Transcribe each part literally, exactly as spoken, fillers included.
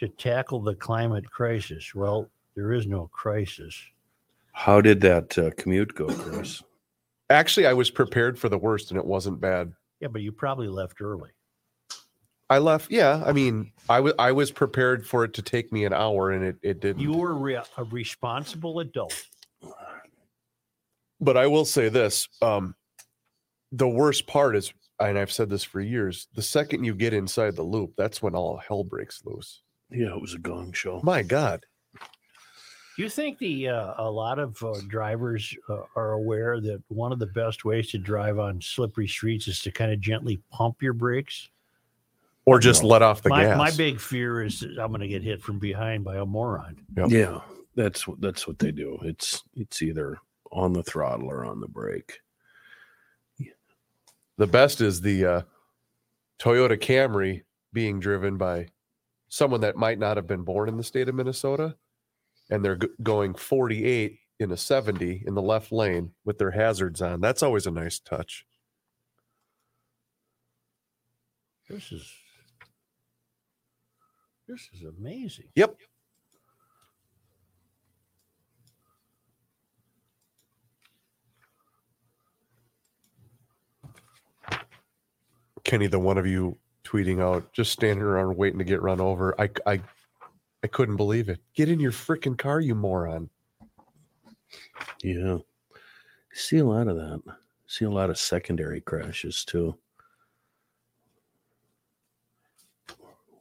to tackle the climate crisis. Well, there is no crisis. How did that uh, commute go, Chris? Actually, I was prepared for the worst, and it wasn't bad. Yeah, but you probably left early. I left, yeah. I mean, I, w- I was prepared for it to take me an hour, and it, it didn't. You were re- a responsible adult. But I will say this. Um, the worst part is, and I've said this for years, the second you get inside the loop, that's when all hell breaks loose. Yeah, it was a gong show. My God. Do you think the uh, a lot of uh, drivers uh, are aware that one of the best ways to drive on slippery streets is to kind of gently pump your brakes? Or just no. let off the my, gas. My big fear is I'm going to get hit from behind by a moron. Yep. Yeah, that's, that's what they do. It's it's either on the throttle or on the brake. Yeah. The best is the uh, Toyota Camry being driven by someone that might not have been born in the state of Minnesota, and they're g- going forty-eight in a seventy in the left lane with their hazards on. That's always a nice touch. This is... This is amazing. Yep. Kenny, the one of you tweeting out, just standing around waiting to get run over. I, I, I couldn't believe it. Get in your freaking car, you moron. Yeah. See a lot of that. See a lot of secondary crashes, too.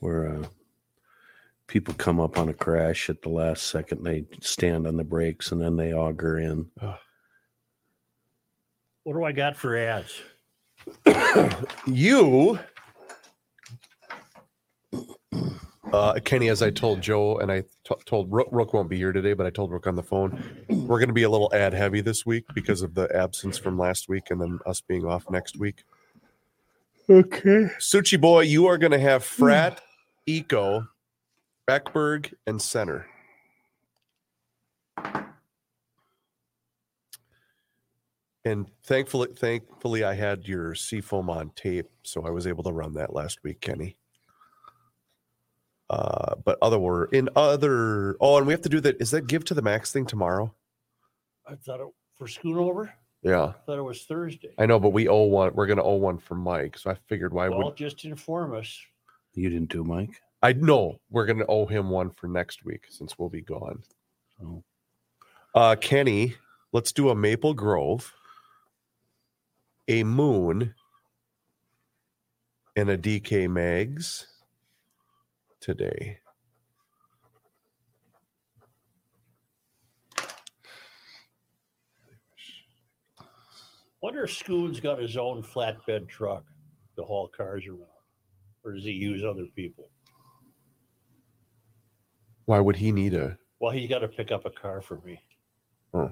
Where, uh, people come up on a crash at the last second, they stand on the brakes, and then they auger in. What do I got for ads? You, uh, Kenny, as I told Joe, and I t- told Rook, Rook won't be here today, but I told Rook on the phone, we're going to be a little ad heavy this week because of the absence from last week and then us being off next week. Okay. Suchi boy, you are going to have Frat, Eco, Eckberg, and Center. And thankfully, thankfully, I had your Seafoam on tape, so I was able to run that last week, Kenny. Uh, but other were in other. Oh, and we have to do that. Is that Give to the Max thing tomorrow? I thought it for Schoonover. Yeah, I thought it was Thursday. I know, but we owe one. We're going to owe one for Mike, so I figured why well, would just inform us. You didn't do Mike. I know we're going to owe him one for next week since we'll be gone. Oh. Uh, Kenny, let's do a Maple Grove, a Moon, and a D K Mags today. Wonder if Scoon's got his own flatbed truck to haul cars around, or does he use other people? Why would he need a... Well, he's got to pick up a car for me. Oh.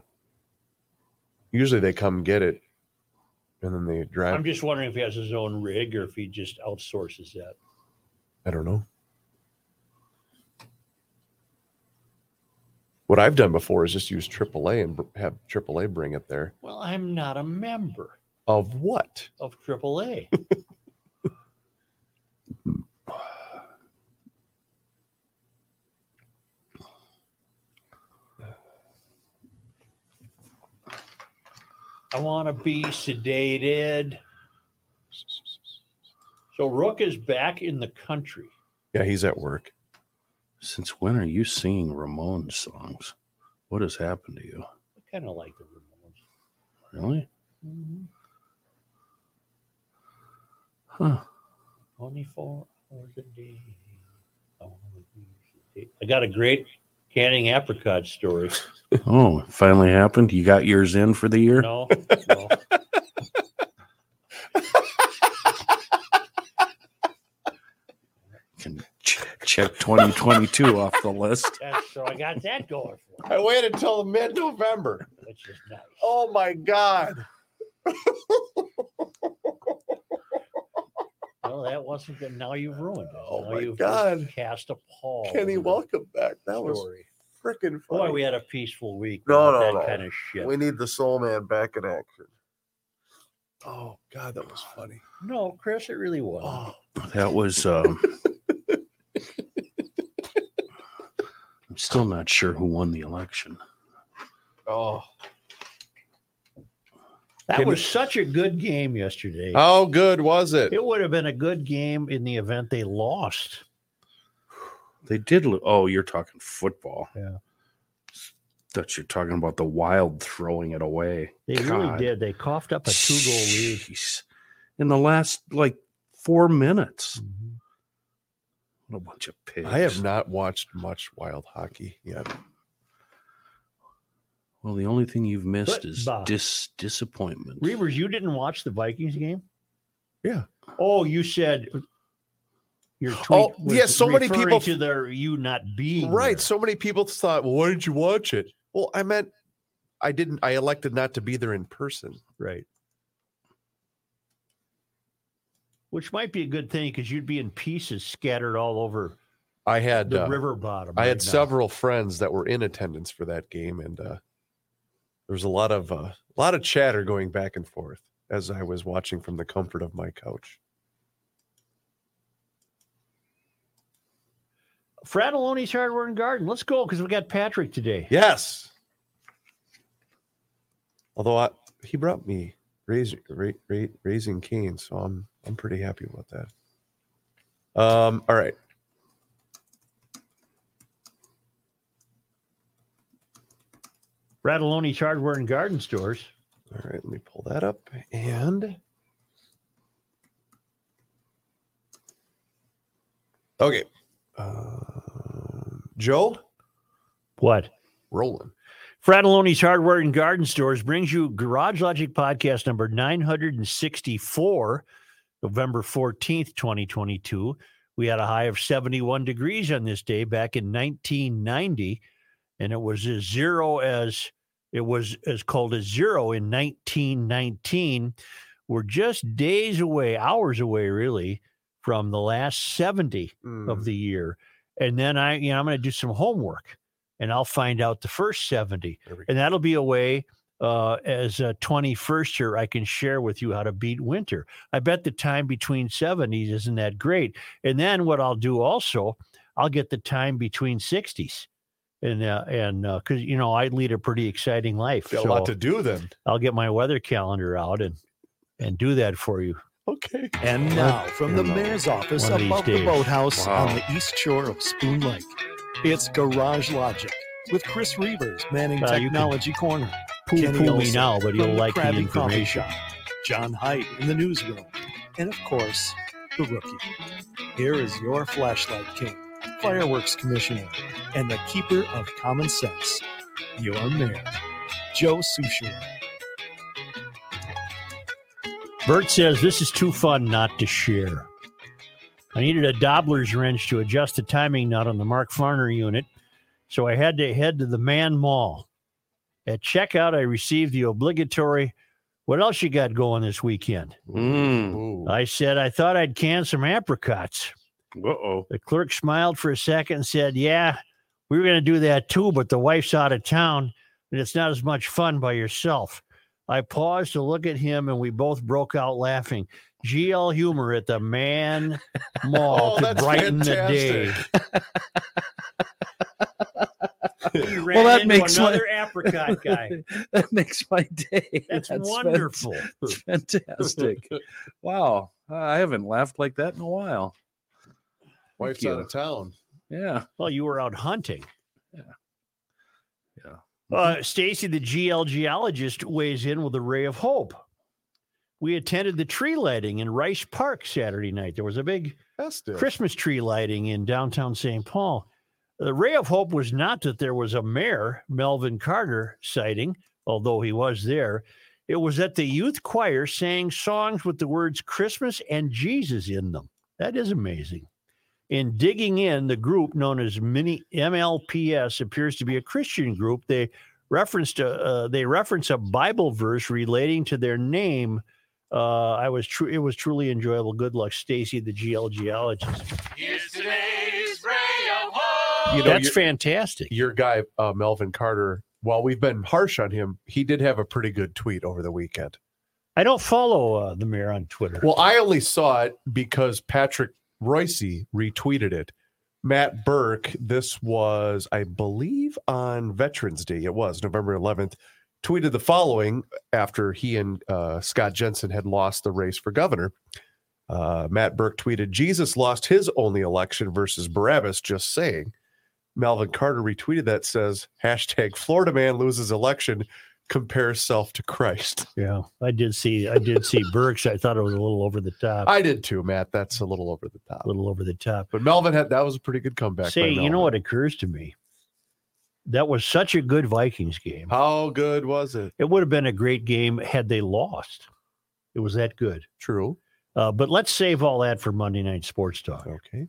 Usually they come get it, and then they drive. I'm just wondering if he has his own rig or if he just outsources that. I don't know. What I've done before is just use triple A and have triple A bring it there. Well, I'm not a member. Of what? Of triple A. I want to be sedated. So Rook is back in the country. Yeah, he's at work. Since when are you singing Ramones songs? What has happened to you? I kind of like the Ramones. Really? Mm-hmm. Huh. twenty-four hours a day. I want to be sedated. I got a great canning apricot story. Oh, it finally happened. You got yours in for the year? No. no. Can ch- check twenty twenty-two off the list. That's, so I got that going for me. I waited until mid-November. Which is nice. Oh, my God. Well, that wasn't good. Now you've ruined it. Oh, now my you've God. Cast a pall. Kenny, welcome back. That story. was... Freaking funny. Boy, we had a peaceful week. No, no, that no. kind of shit. We need the soul man back in action. Oh, God, that was funny. No, Chris, it really was. Oh, that was um still not sure who won the election. Oh. That Can was it, such a good game yesterday. How good was it? It would have been a good game in the event they lost. They did. Lo- oh, you're talking football. Yeah. That you're talking about the Wild throwing it away. They God. really did. They coughed up a two-goal lead. Jeez. In the last, like, four minutes. Mm-hmm. What a bunch of pigs. I have not watched much Wild hockey yet. Well, the only thing you've missed but, is dis- disappointment. Reavers, you didn't watch the Vikings game? Yeah. Oh, you said your tweet oh, was yeah, so referring many people, to their you not being Right. There. So many people thought, well, why didn't you watch it? Well, I meant I didn't. I elected not to be there in person. Right. Which might be a good thing because you'd be in pieces scattered all over I had, the uh, river bottom. I right had now. several friends that were in attendance for that game, and uh, there was a lot of a uh, lot of chatter going back and forth as I was watching from the comfort of my couch. Frattallone's Hardware and Garden. Let's go because we got Patrick today. Yes. Although I, he brought me Raising, ra- ra- raising Cane's, so I'm I'm pretty happy about that. Um, all right. Frattallone's Hardware and Garden Stores. All right, let me pull that up. And okay, uh, Joe, what rolling? Frattallone's Hardware and Garden Stores brings you Garage Logic Podcast number nine hundred sixty-four, November fourteenth, twenty twenty-two. We had a high of seventy-one degrees on this day back in nineteen ninety, and it was as zero as it was as cold as zero in nineteen nineteen. We're just days away, hours away, really, from the last seventy mm. of the year. And then I, you know, I'm going to do some homework. And I'll find out the first seventy. And that'll be a way uh, as a twenty-first year I can share with you how to beat winter. I bet the time between seventies isn't that great. And then what I'll do also, I'll get the time between sixties. And uh, and because, uh, you know, I lead a pretty exciting life. Got so a lot to do then. I'll get my weather calendar out and and do that for you. Okay. And now from the mayor's office above the boathouse wow. on the east shore of Spoon Lake. It's Garage Logic with Chris Reavers manning uh, Technology Corner. Poo poo me now, but you'll like the information. John Haidt in the newsroom. And of course, the rookie. Here is your flashlight king, fireworks commissioner, and the keeper of common sense, your mayor, Joe Souchere. Bert says, this is too fun not to share. I needed a Doppler's wrench to adjust the timing nut on the Mark Farner unit, so I had to head to the Man Mall. At checkout, I received the obligatory, what else you got going this weekend? Mm. I said, I thought I'd can some apricots. Uh-oh. The clerk smiled for a second and said, yeah, we were going to do that too, but the wife's out of town, and it's not as much fun by yourself. I paused to look at him, and we both broke out laughing. G L humor at the Man Mall oh, to brighten fantastic. the day. He ran well, that into makes another my, apricot guy. That makes my day. That's, That's wonderful. Fant- fantastic. Wow. I haven't laughed like that in a while. Wife's out of town. Yeah. Well, you were out hunting. Yeah. Yeah. Uh, Stacy, the G L geologist, weighs in with a ray of hope. We attended the tree lighting in Rice Park Saturday night. There was a big festive Christmas tree lighting in downtown Saint Paul. The ray of hope was not that there was a mayor, Melvin Carter, sighting, although he was there. It was that the youth choir sang songs with the words Christmas and Jesus in them. That is amazing. In digging in, the group known as Mini M L P S appears to be a Christian group. They referenced a, uh, they reference a Bible verse relating to their name. Uh, I was true. It was truly enjoyable. Good luck, Stacy, the G L geologist. Here's today's ray of hope. You know, That's your, fantastic. Your guy, uh, Melvin Carter. While we've been harsh on him, he did have a pretty good tweet over the weekend. I don't follow uh, the mayor on Twitter. Well, I only saw it because Patrick Roycey retweeted it, Matt Burke. This was, I believe, on Veterans Day. It was November eleventh. Tweeted the following after he and uh, Scott Jensen had lost the race for governor. Uh, Matt Burke tweeted, "Jesus lost his only election versus Barabbas, just saying." Melvin Carter retweeted that, says, hashtag Florida man loses election, compares self to Christ. Yeah, I did see I did see Burke's. I thought it was a little over the top. I did too, Matt. That's a little over the top. A little over the top. But Melvin had, that was a pretty good comeback. See, you know what occurs to me? That was such a good Vikings game. How good was it? It would have been a great game had they lost. It was that good. True. Uh, but let's save all that for Monday Night Sports Talk. Okay.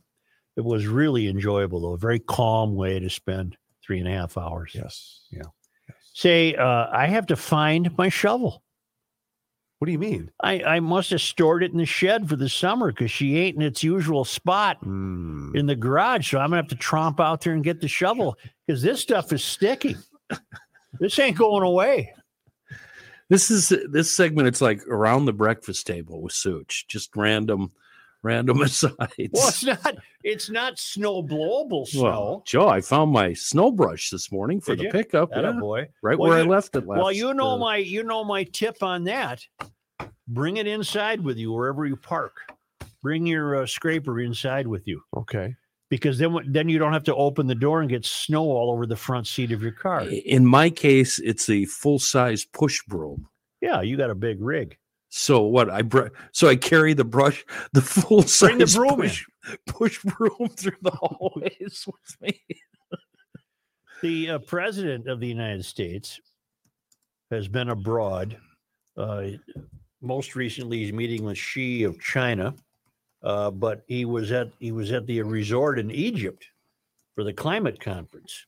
It was really enjoyable, though. A very calm way to spend three and a half hours. Yes. Yeah. Yes. Say, uh, I have to find my shovel. What do you mean? I, I must have stored it in the shed for the summer because she ain't in its usual spot mm. in the garage. So I'm going to have to tromp out there and get the shovel because this stuff is sticky. This ain't going away. This is this segment. It's like around the breakfast table with Such, just random, random asides. Well, it's not. It's not snow blowable snow. Well, Joe, I found my snow brush this morning for Did the you? pickup. Atta yeah, boy, right well, where you, I left it. Last, well, you know uh, my, you know my tip on that. Bring it inside with you wherever you park. Bring your uh, scraper inside with you. Okay. Because then then you don't have to open the door and get snow all over the front seat of your car. In my case, it's a full-size push broom. Yeah, you got a big rig. So what? I br- So I carry the brush, the full-size the broom push, push broom through the hallways with me. The uh, President of the United States has been abroad. Uh, most recently, he's meeting with Xi of China. Uh, but he was at he was at the resort in Egypt for the climate conference,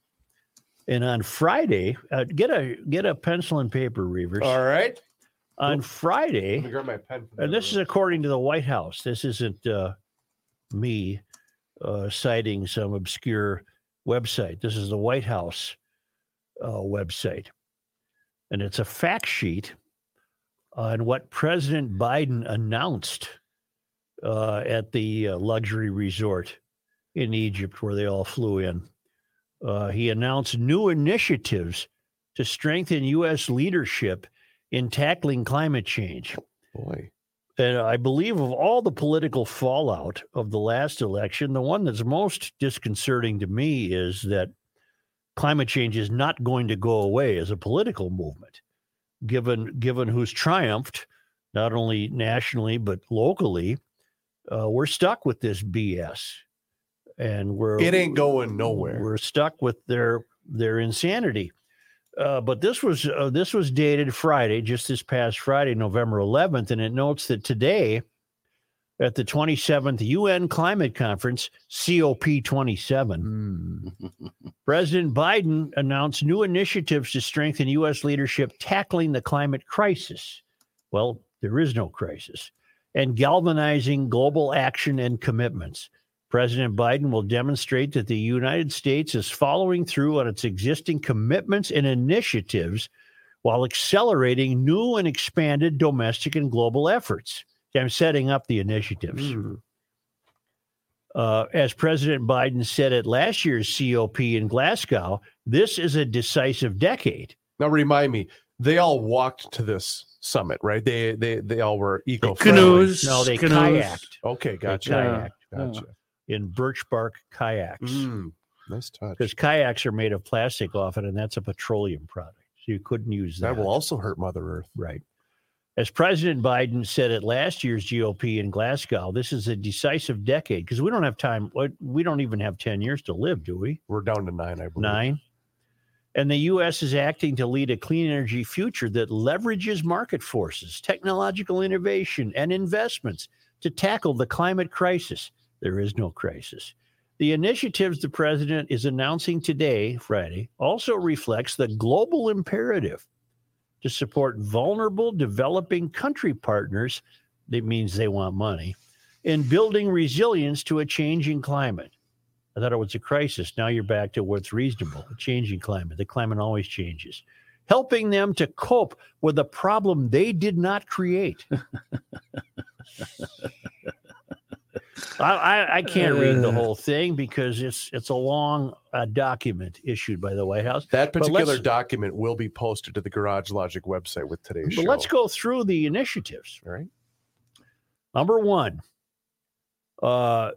and on Friday, uh, get a get a pencil and paper, Reavers. All right. On Oops. Friday, let me grab my pen from and this room. Is according to the White House. This isn't uh, me uh, citing some obscure website. This is the White House uh, website, and it's a fact sheet on what President Biden announced. Uh, at the uh, luxury resort in Egypt where they all flew in. Uh, he announced new initiatives to strengthen U S leadership in tackling climate change. Boy. And I believe of all the political fallout of the last election, the one that's most disconcerting to me is that climate change is not going to go away as a political movement, given, given who's triumphed, not only nationally, but locally. Uh, we're stuck with this B S, and we're it ain't going nowhere. We're stuck with their their insanity. Uh, but this was uh, this was dated Friday, just this past Friday, November eleventh, and it notes that today, at the twenty-seventh U N Climate Conference C O P twenty-seven, mm. President Biden announced new initiatives to strengthen U S leadership tackling the climate crisis. Well, there is no crisis. And galvanizing global action and commitments. President Biden will demonstrate that the United States is following through on its existing commitments and initiatives while accelerating new and expanded domestic and global efforts. I'm setting up the initiatives. Mm-hmm. Uh, as President Biden said at last year's COP in Glasgow, this is a decisive decade. Now remind me, they all walked to this summit, right? They they they all were eco-friendly. Canoes. No, they canoes. kayaked. Okay, gotcha. They kayaked. Gotcha. In birch bark kayaks. Mm, nice touch. Because kayaks are made of plastic often, and that's a petroleum product. So you couldn't use that. That will also hurt Mother Earth. Right. As President Biden said at last year's G O P in Glasgow, this is a decisive decade because we don't have time. We don't even have ten years to live, do we? We're down to nine, I believe. Nine. And the U S is acting to lead a clean energy future that leverages market forces, technological innovation, and investments to tackle the climate crisis. There is no crisis. The initiatives the president is announcing today, Friday, also reflects the global imperative to support vulnerable developing country partners, that means they want money, in building resilience to a changing climate. I thought it was a crisis. Now you're back to what's reasonable, a changing climate. The climate always changes. Helping them to cope with a problem they did not create. I, I can't read the whole thing because it's it's a long uh, document issued by the White House. That particular document will be posted to the Garage Logic website with today's but show. But let's go through the initiatives. All right. Number one, uh,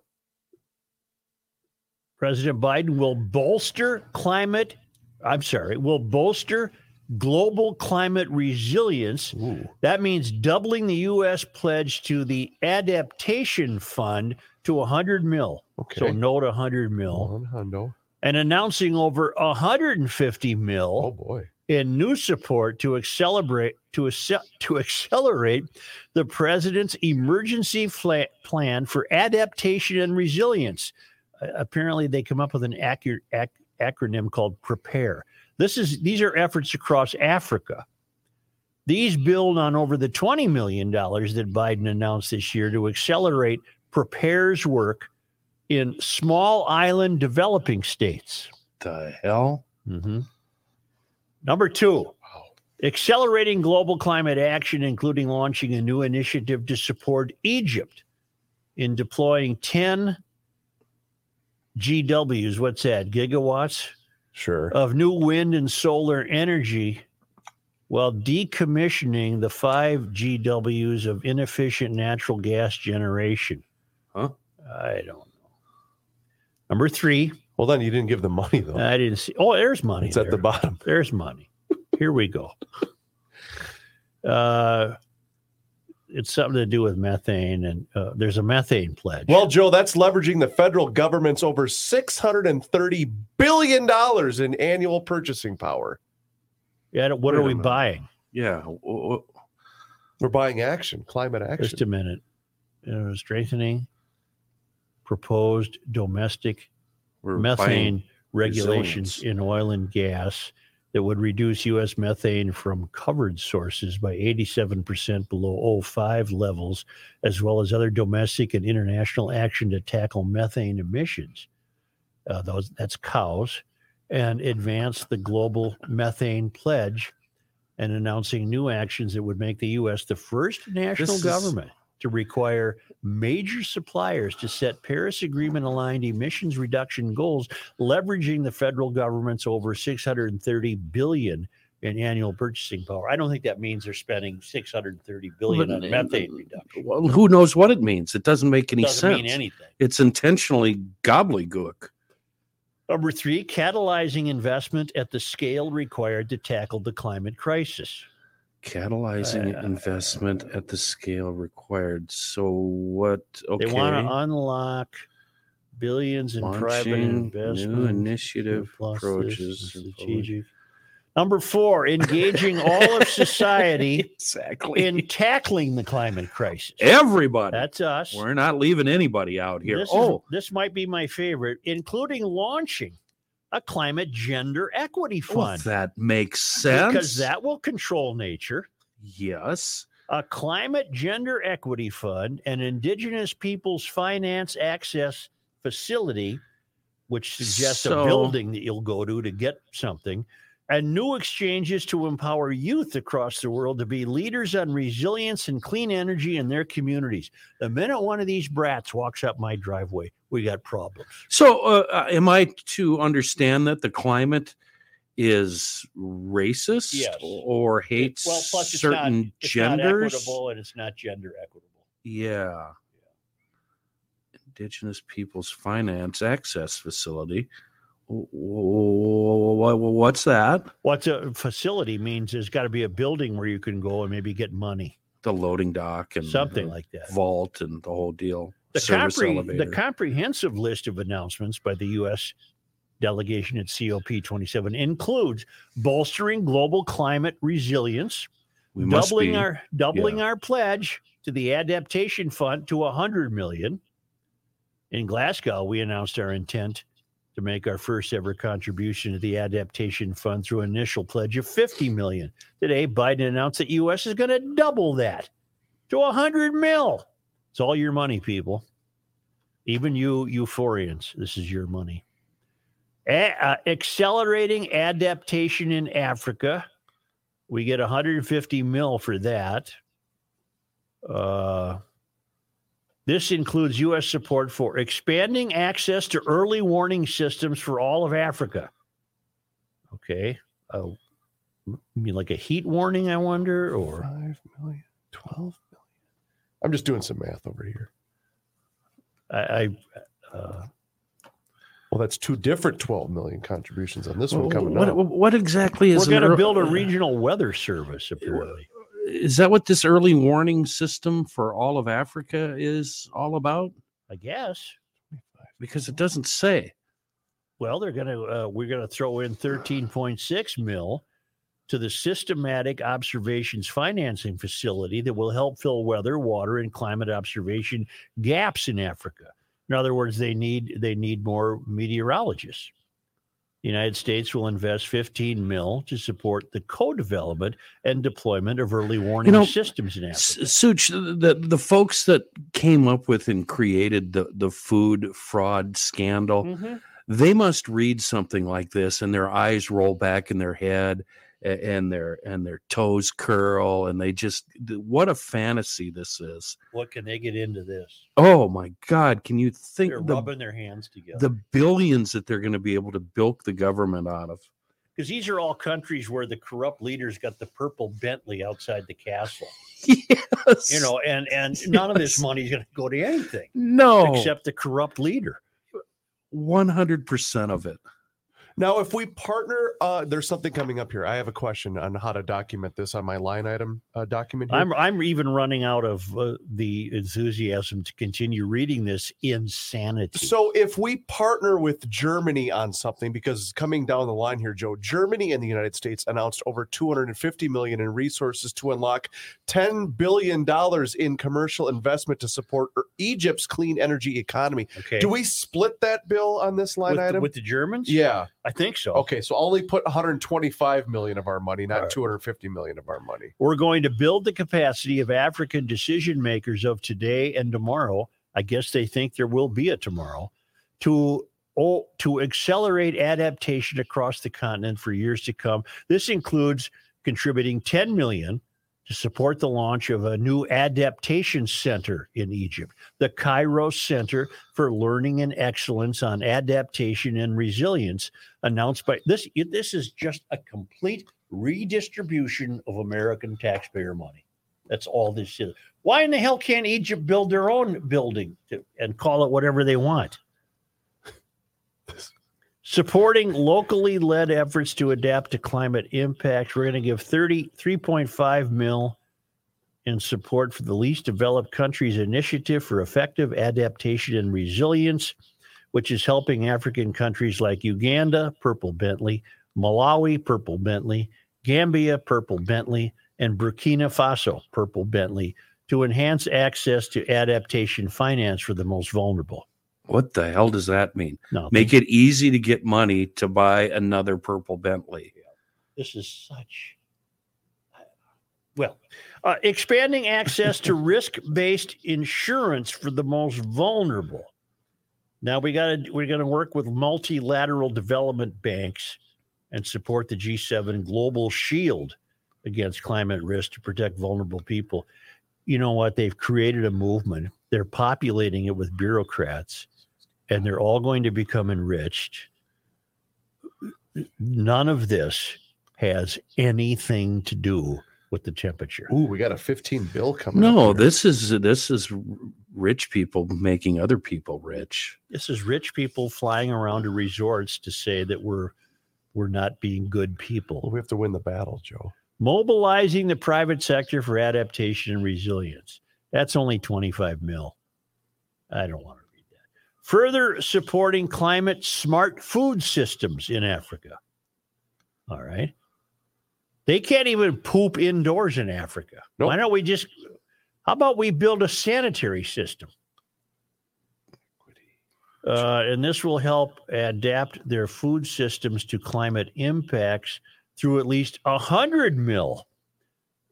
President Biden will bolster climate. I'm sorry, will bolster global climate resilience. Ooh. That means doubling the U S pledge to the adaptation fund to one hundred mil. Okay. So note one hundred mil. one hundred. And announcing over one hundred fifty mil. Oh boy. In new support to accelerate to accept, to accelerate the president's emergency fla- plan for adaptation and resilience. Uh, apparently they come up with an accurate ac- acronym called PREPARE. This is these are efforts across Africa. These build on over the twenty million dollars that Biden announced this year to accelerate PREPARE's work in small island developing states. The hell? Mm-hmm. Number two, accelerating global climate action, including launching a new initiative to support Egypt in deploying ten G Ws. What's that? Gigawatts? Sure. Of new wind and solar energy while decommissioning the five G Ws of inefficient natural gas generation. Huh? I don't know. Number three. Well, then you didn't give them money, though. I didn't see. Oh, there's money. It's there. At the bottom. There's money. Here we go. Uh, it's something to do with methane, and uh, there's a methane pledge. Well, Joe, that's leveraging the federal government's over six hundred thirty billion dollars in annual purchasing power. Yeah, what Wait are we minute. buying? Yeah, we're buying action, climate action. Just a minute. Uh, strengthening proposed domestic we're methane regulations resilience. in oil and gas that would reduce U S methane from covered sources by eighty-seven percent below oh five levels, as well as other domestic and international action to tackle methane emissions. Uh, those that's cows, and advance the global methane pledge and announcing new actions that would make the U S the first national this government is... to require major suppliers to set Paris Agreement-aligned emissions reduction goals, leveraging the federal government's over six hundred thirty billion dollars in annual purchasing power. I don't think that means they're spending six hundred thirty billion dollars on methane reduction. Well, who knows what it means? It doesn't make any doesn't sense. Mean anything. It's intentionally gobbledygook. Number three, catalyzing investment at the scale required to tackle the climate crisis. Catalyzing uh, investment at the scale required. So what? Okay. They want to unlock billions in Launching private investment. New initiative approaches. Strategic. Number four, engaging all of society exactly. in tackling the climate crisis. Everybody. That's us. We're not leaving anybody out here. This oh, is, this might be my favorite, including launching a climate gender equity fund. Well, that makes sense. Because that will control nature. Yes. A climate gender equity fund and Indigenous Peoples Finance Access Facility, which suggests so, a building that you'll go to to get something, and new exchanges to empower youth across the world to be leaders on resilience and clean energy in their communities. The minute one of these brats walks up my driveway, we got problems. So uh, am I to understand that the climate is racist yes. or hates it, well, plus it's certain not, it's genders? It's not equitable and it's not gender equitable. Yeah. yeah. Indigenous Peoples Finance Access Facility. What's that? What's a facility means there's got to be a building where you can go and maybe get money. The loading dock and something like that. Vault and the whole deal. The, compre- the comprehensive list of announcements by the U S delegation at C O P twenty-seven includes bolstering global climate resilience, we doubling must our doubling yeah. our pledge to the adaptation fund to one hundred million dollars. In Glasgow, we announced our intent to make our first ever contribution to the adaptation fund through an initial pledge of fifty million dollars. Today, Biden announced that U S is going to double that to one hundred mil. It's all your money, people. Even you euphorians, this is your money. A- uh, accelerating adaptation in Africa. We get one hundred fifty mil for that. Uh, This includes U S support for expanding access to early warning systems for all of Africa. Okay. Uh, you mean like a heat warning, I wonder? Or five million, twelve million. I'm just doing some math over here. I, I uh, well, that's two different twelve million contributions on this well, one coming what, up. What exactly is... We're going to build a regional weather service, apparently. Is that what this early warning system for all of Africa is all about? I guess. Because it doesn't say. Well, they're going to, uh, we're going to throw in thirteen point six mil to the Systematic Observations Financing Facility that will help fill weather, water, and climate observation gaps in Africa. In other words, they need they need more meteorologists. The United States will invest fifteen mil to support the co-development and deployment of early warning you know, systems in Africa. Such the, the folks that came up with and created the, the food fraud scandal, mm-hmm. they must read something like this and their eyes roll back in their head and their and their toes curl and they just, what a fantasy this is. What can they get into this? Oh my God, can you think they're the, rubbing their hands together, the billions that they're going to be able to bilk the government out of? Because these are all countries where the corrupt leaders got the purple Bentley outside the castle. Yes. You know, and and yes. none of this money is going to go to anything. No. Except the corrupt leader. one hundred percent of it. Now, if we partner, uh, there's something coming up here. I have a question on how to document this on my line item uh, document here. I'm I'm even running out of uh, the enthusiasm to continue reading this insanity. So if we partner with Germany on something, because coming down the line here, Joe, Germany and the United States announced over two hundred fifty million dollars in resources to unlock ten billion dollars in commercial investment to support Egypt's clean energy economy. Okay. Do we split that bill on this line with item? The, with the Germans? Yeah. I think so. Okay, so only put one hundred twenty-five million dollars of our money, not right. two hundred fifty million dollars of our money. We're going to build the capacity of African decision makers of today and tomorrow. I guess they think there will be a tomorrow to oh, to accelerate adaptation across the continent for years to come. This includes contributing ten million dollars to support the launch of a new adaptation center in Egypt, the Cairo Center for Learning and Excellence on Adaptation and Resilience, announced by this. This is just a complete redistribution of American taxpayer money. That's all this is. Why in the hell can't Egypt build their own building to, and call it whatever they want? Supporting locally led efforts to adapt to climate impacts. We're going to give thirty-three point five mil in support for the Least Developed Countries Initiative for Effective Adaptation and Resilience, which is helping African countries like Uganda, Purple Bentley, Malawi, Purple Bentley, Gambia, Purple Bentley, and Burkina Faso, Purple Bentley, to enhance access to adaptation finance for the most vulnerable. What the hell does that mean? Nothing. Make it easy to get money to buy another purple Bentley. This is such... Well, uh, expanding access to risk-based insurance for the most vulnerable. Now, we gotta, we're going to work with multilateral development banks and support the G seven Global Shield against climate risk to protect vulnerable people. You know what? They've created a movement. They're populating it with bureaucrats. And they're all going to become enriched. None of this has anything to do with the temperature. Ooh, we got a fifteen bill coming. No, up this is this is rich people making other people rich. This is rich people flying around to resorts to say that we're we're not being good people. Well, we have to win the battle, Joe. Mobilizing the private sector for adaptation and resilience. That's only twenty-five mil. I don't want to. Further supporting climate smart food systems in Africa. All right. They can't even poop indoors in Africa. Nope. Why don't we just, how about we build a sanitary system? Uh, and this will help adapt their food systems to climate impacts through at least one hundred mil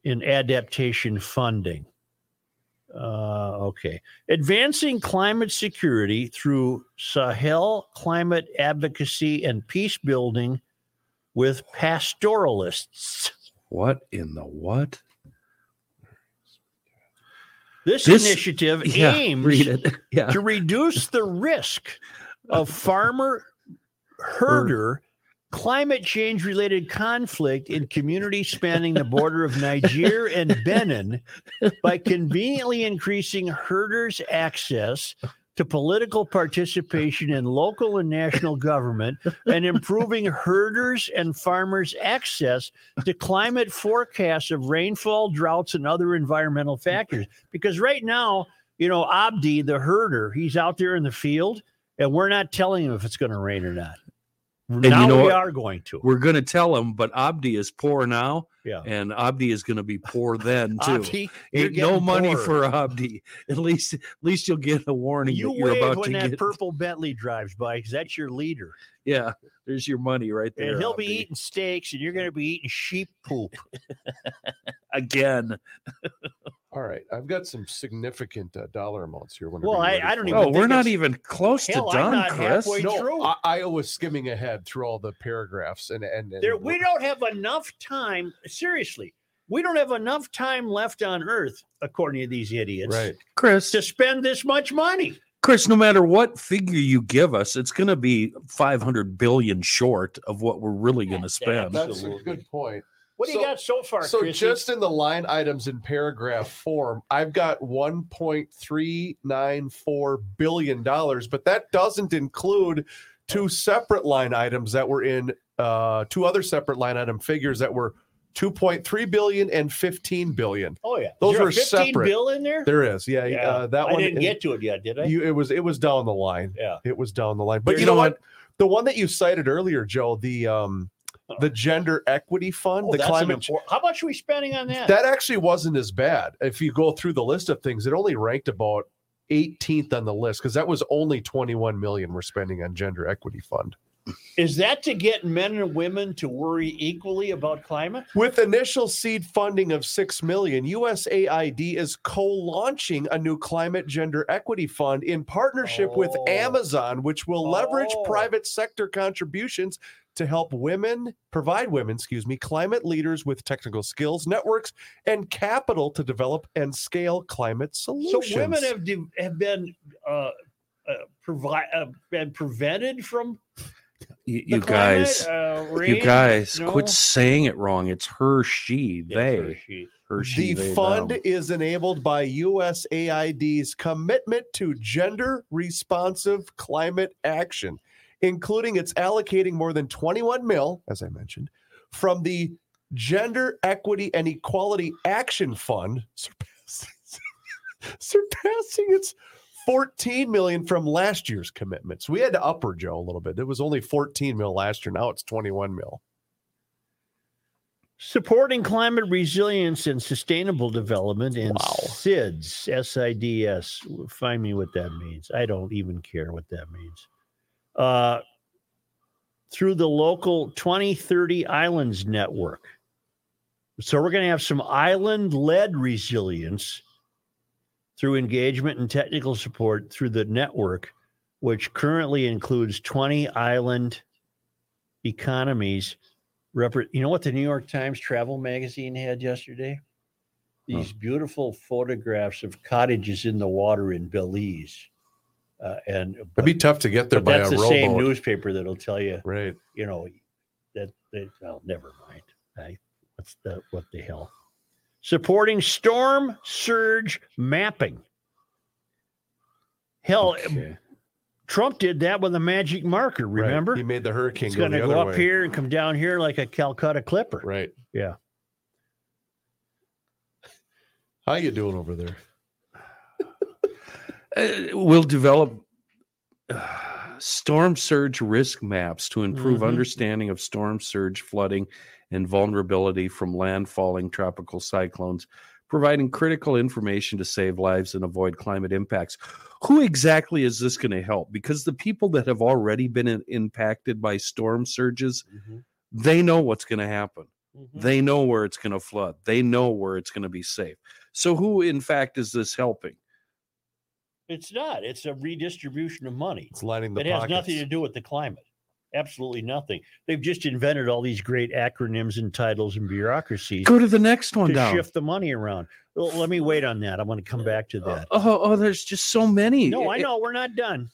in adaptation funding. Uh, okay. Advancing climate security through Sahel climate advocacy and peace building with pastoralists. What in the what? This, this initiative yeah, aims read it. Yeah. to reduce the risk of farmer herder climate change related conflict in communities spanning the border of Niger and Benin by conveniently increasing herders' access to political participation in local and national government and improving herders' and farmers' access to climate forecasts of rainfall, droughts, and other environmental factors. Because right now, you know, Abdi, the herder, he's out there in the field, and we're not telling him if it's going to rain or not. And now you know we what? are going to. We're going to tell him, but Abdi is poor now, yeah. and Abdi is going to be poor then, too. Abdi, Ain't no money poorer. for Abdi. At least at least you'll get a warning you that you're about when to that get. Purple Bentley drives by, because that's your leader. Yeah, there's your money right there. And he'll Abdi. be eating steaks, and you're going to be eating sheep poop. Again. All right, I've got some significant uh, dollar amounts here. Well, I, I don't even. Oh, we're not even close to done, Chris. No, I, I was skimming ahead through all the paragraphs, and and, and there, we don't have enough time. Seriously, we don't have enough time left on Earth, according to these idiots, right, Chris, to spend this much money. Chris, no matter what figure you give us, it's going to be five hundred billion dollars short of what we're really going to spend. That's Absolutely. a good point. What do so, you got so far, So Chrissy? Just in the line items in paragraph form, I've got one point three nine four billion dollars, but that doesn't include two separate line items that were in uh, two other separate line item figures that were two point three billion dollars and fifteen billion dollars. Oh, yeah. Those were separate. fifteen bill in there? There is, yeah. yeah. Uh, that I one, didn't get to it yet, did I? You, it, was, it was down the line. Yeah. It was down the line. But There's you know no what? One, the one that you cited earlier, Joe, the... Um, The gender equity fund, oh, the climate. Important. How much are we spending on that? That actually wasn't as bad. If you go through the list of things, it only ranked about eighteenth on the list because that was only twenty-one million dollars we're spending on gender equity fund. Is that to get men and women to worry equally about climate? With initial seed funding of six million dollars, U S A I D is co-launching a new climate gender equity fund in partnership oh. with Amazon, which will leverage oh. private sector contributions to help women, provide women, excuse me, climate leaders with technical skills, networks, and capital to develop and scale climate solutions. So women have de- have been uh, uh, provi- uh, been prevented from you, you, climate, guys, uh, rain, you guys. You no? guys, quit saying it wrong. It's her, she, it's they. Her, she. Her, she, the they, fund them. is enabled by U S A I D's commitment to gender-responsive climate action, including its allocating more than twenty-one mil, as I mentioned, from the Gender Equity and Equality Action Fund, surpassing, surpassing its fourteen million from last year's commitments. We had to up her, Joe, a little bit. It was only fourteen mil last year. Now it's twenty-one mil. Supporting climate resilience and sustainable development in wow. SIDS, S I D S. Find me what that means. I don't even care what that means. Uh, through the local twenty thirty Islands Network. So we're going to have some island-led resilience through engagement and technical support through the network, which currently includes twenty island economies. Repre- you know what the New York Times Travel Magazine had yesterday? These huh. beautiful photographs of cottages in the water in Belize. Uh, and but, it'd be tough to get there by a rowboat. That's the same newspaper that'll tell you, right? You know that. that well, never mind. I, what's the what the hell? Supporting storm surge mapping. Hell, okay. Trump did that with a magic marker. Remember, right. He made the hurricane. It's going to go, go up way. here and come down here like a Calcutta Clipper. Right. Yeah. How you doing over there? Uh, we'll develop uh, storm surge risk maps to improve mm-hmm. understanding of storm surge flooding and vulnerability from landfalling tropical cyclones, providing critical information to save lives and avoid climate impacts. Who exactly is this going to help? Because the people that have already been in, impacted by storm surges, mm-hmm. they know what's going to happen. Mm-hmm. They know where it's going to flood. They know where it's going to be safe. So who, in fact, is this helping? It's not. It's a redistribution of money. It's lining the pockets. It has nothing to do with the climate. Absolutely nothing. They've just invented all these great acronyms and titles and bureaucracies. Go to the next one to down. Shift the money around. Well, let me wait on that. I want to come back to that. Oh, oh, oh there's just so many. No, I know. It, we're not done.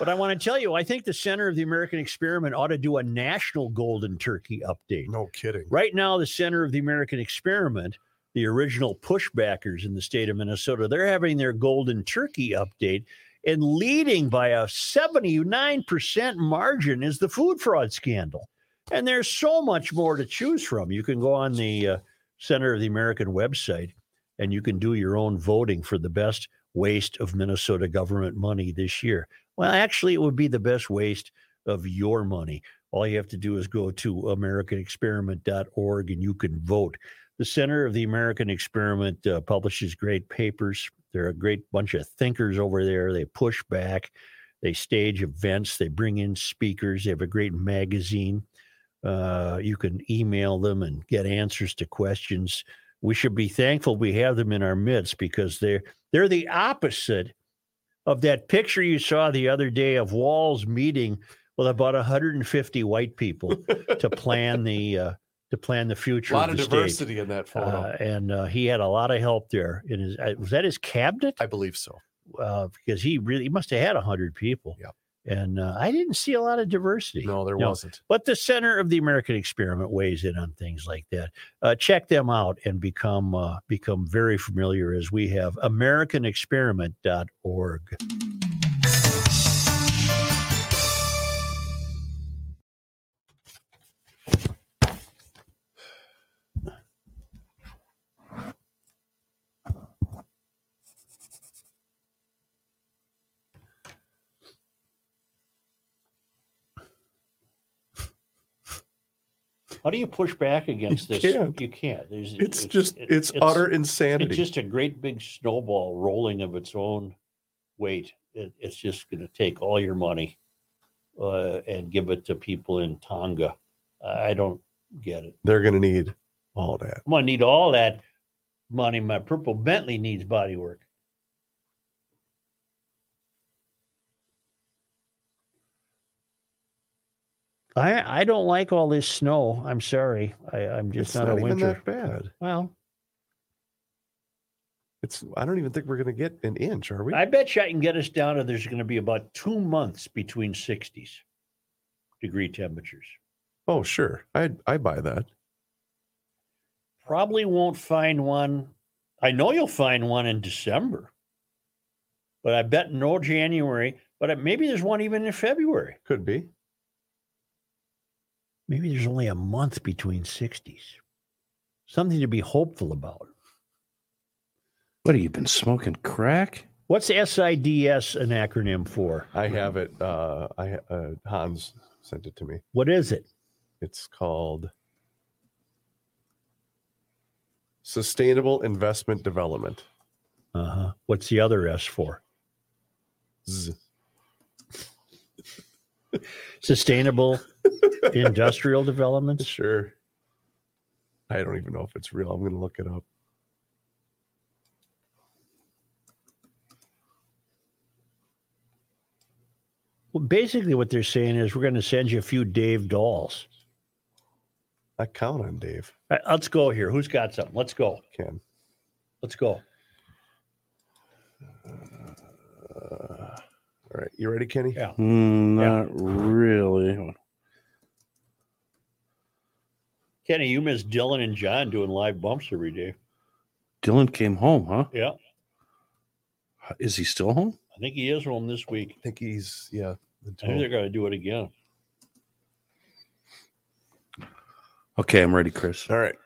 But I want to tell you, I think the Center of the American Experiment ought to do a national golden turkey update. No kidding. Right now, the Center of the American Experiment, the original pushbackers in the state of Minnesota, they're having their golden turkey update. And leading by a seventy-nine percent margin is the food fraud scandal. And there's so much more to choose from. You can go on the uh, Center of the American website, and you can do your own voting for the best waste of Minnesota government money this year. Well, actually, it would be the best waste of your money. All you have to do is go to american experiment dot org, and you can vote. The Center of the American Experiment uh, publishes great papers. They're a great bunch of thinkers over there. They push back. They stage events. They bring in speakers. They have a great magazine. Uh, you can email them and get answers to questions. We should be thankful we have them in our midst, because they're, they're the opposite of that picture you saw the other day of Walls meeting with about one hundred fifty white people to plan the uh, to plan the future. A lot of, of diversity state. In that photo. Uh, and uh, he had a lot of help there. In his, uh, was that his cabinet? I believe so. Uh, because he really he must have had one hundred people. Yeah. And uh, I didn't see a lot of diversity. No, there no. wasn't. But the Center of the American Experiment weighs in on things like that. Uh, check them out and become uh, become very familiar, as we have, american experiment dot org. How do you push back against this? You can't. You can't. There's, it's, it's just, it, it's, it's utter insanity. It's just a great big snowball rolling of its own weight. It, it's just going to take all your money uh, and give it to people in Tonga. I don't get it. They're going to need all that. I'm going to need all that money. My purple Bentley needs body work. I, I don't like all this snow. I'm sorry. I, I'm just it's not, not a winter. It's not even that bad. Well. It's, I don't even think we're going to get an inch, are we? I bet you I can get us down to there's going to be about two months between sixties degree temperatures. Oh, sure. I I buy that. Probably won't find one. I know you'll find one in December. But I bet no January. But maybe there's one even in February. Could be. Maybe there's only a month between sixties. Something to be hopeful about. What have you been smoking crack? What's S I D S an acronym for? I have it. Uh, I uh, Hans sent it to me. What is it? It's called Sustainable Investment Development. Uh huh. What's the other S for? Z. Sustainable industrial development? Sure. I don't even know if it's real. I'm going to look it up. Well, basically what they're saying is we're going to send you a few Dave dolls. I count on Dave. All right, let's go here. Who's got something? Let's go. Ken. Let's go. Uh... All right, you ready, Kenny? Yeah. Mm, not yeah. really. Kenny, you miss Dylan and John doing live bumps every day. Dylan came home, huh? Yeah. Is he still home? I think he is home this week. I think he's, yeah. I think they're going to do it again. Okay, I'm ready, Chris. All right.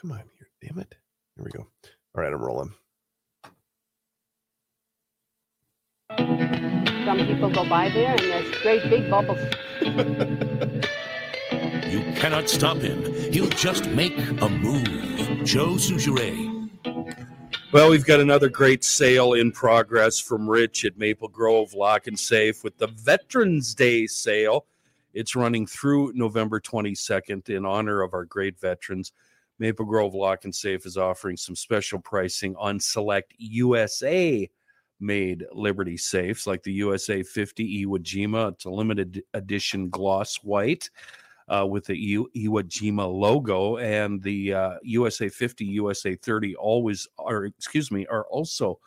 Come on here, damn it. Here we go. All right, I'm rolling. Some people go by there and there's great big bubbles. You cannot stop him. He'll just make a move. Joe Souchere. Well, we've got another great sale in progress from Rich at Maple Grove Lock and Safe with the Veterans Day sale. It's running through November twenty-second in honor of our great veterans. Maple Grove Lock and Safe is offering some special pricing on select U S A made Liberty safes, like the U S A fifty Iwo Jima. It's a limited edition gloss white uh, with the Iwo Jima logo, and the uh, U S A fifty, U S A thirty always are, excuse me, are also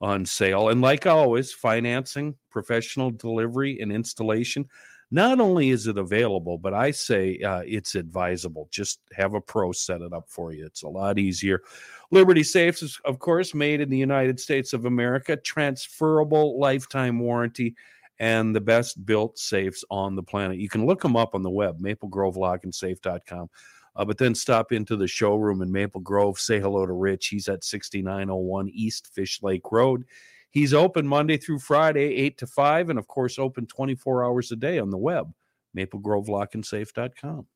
on sale. And like always, financing, professional delivery, and installation. Not only is it available, but I say uh, it's advisable. Just have a pro set it up for you. It's a lot easier. Liberty Safes is, of course, made in the United States of America, transferable lifetime warranty, and the best built safes on the planet. You can look them up on the web, maple grove lock and safe dot com. Uh, but then stop into the showroom in Maple Grove. Say hello to Rich. He's at sixty-nine oh one East Fish Lake Road. He's open Monday through Friday, eight to five, and, of course, open twenty-four hours a day on the web, maple grove lock and safe dot com.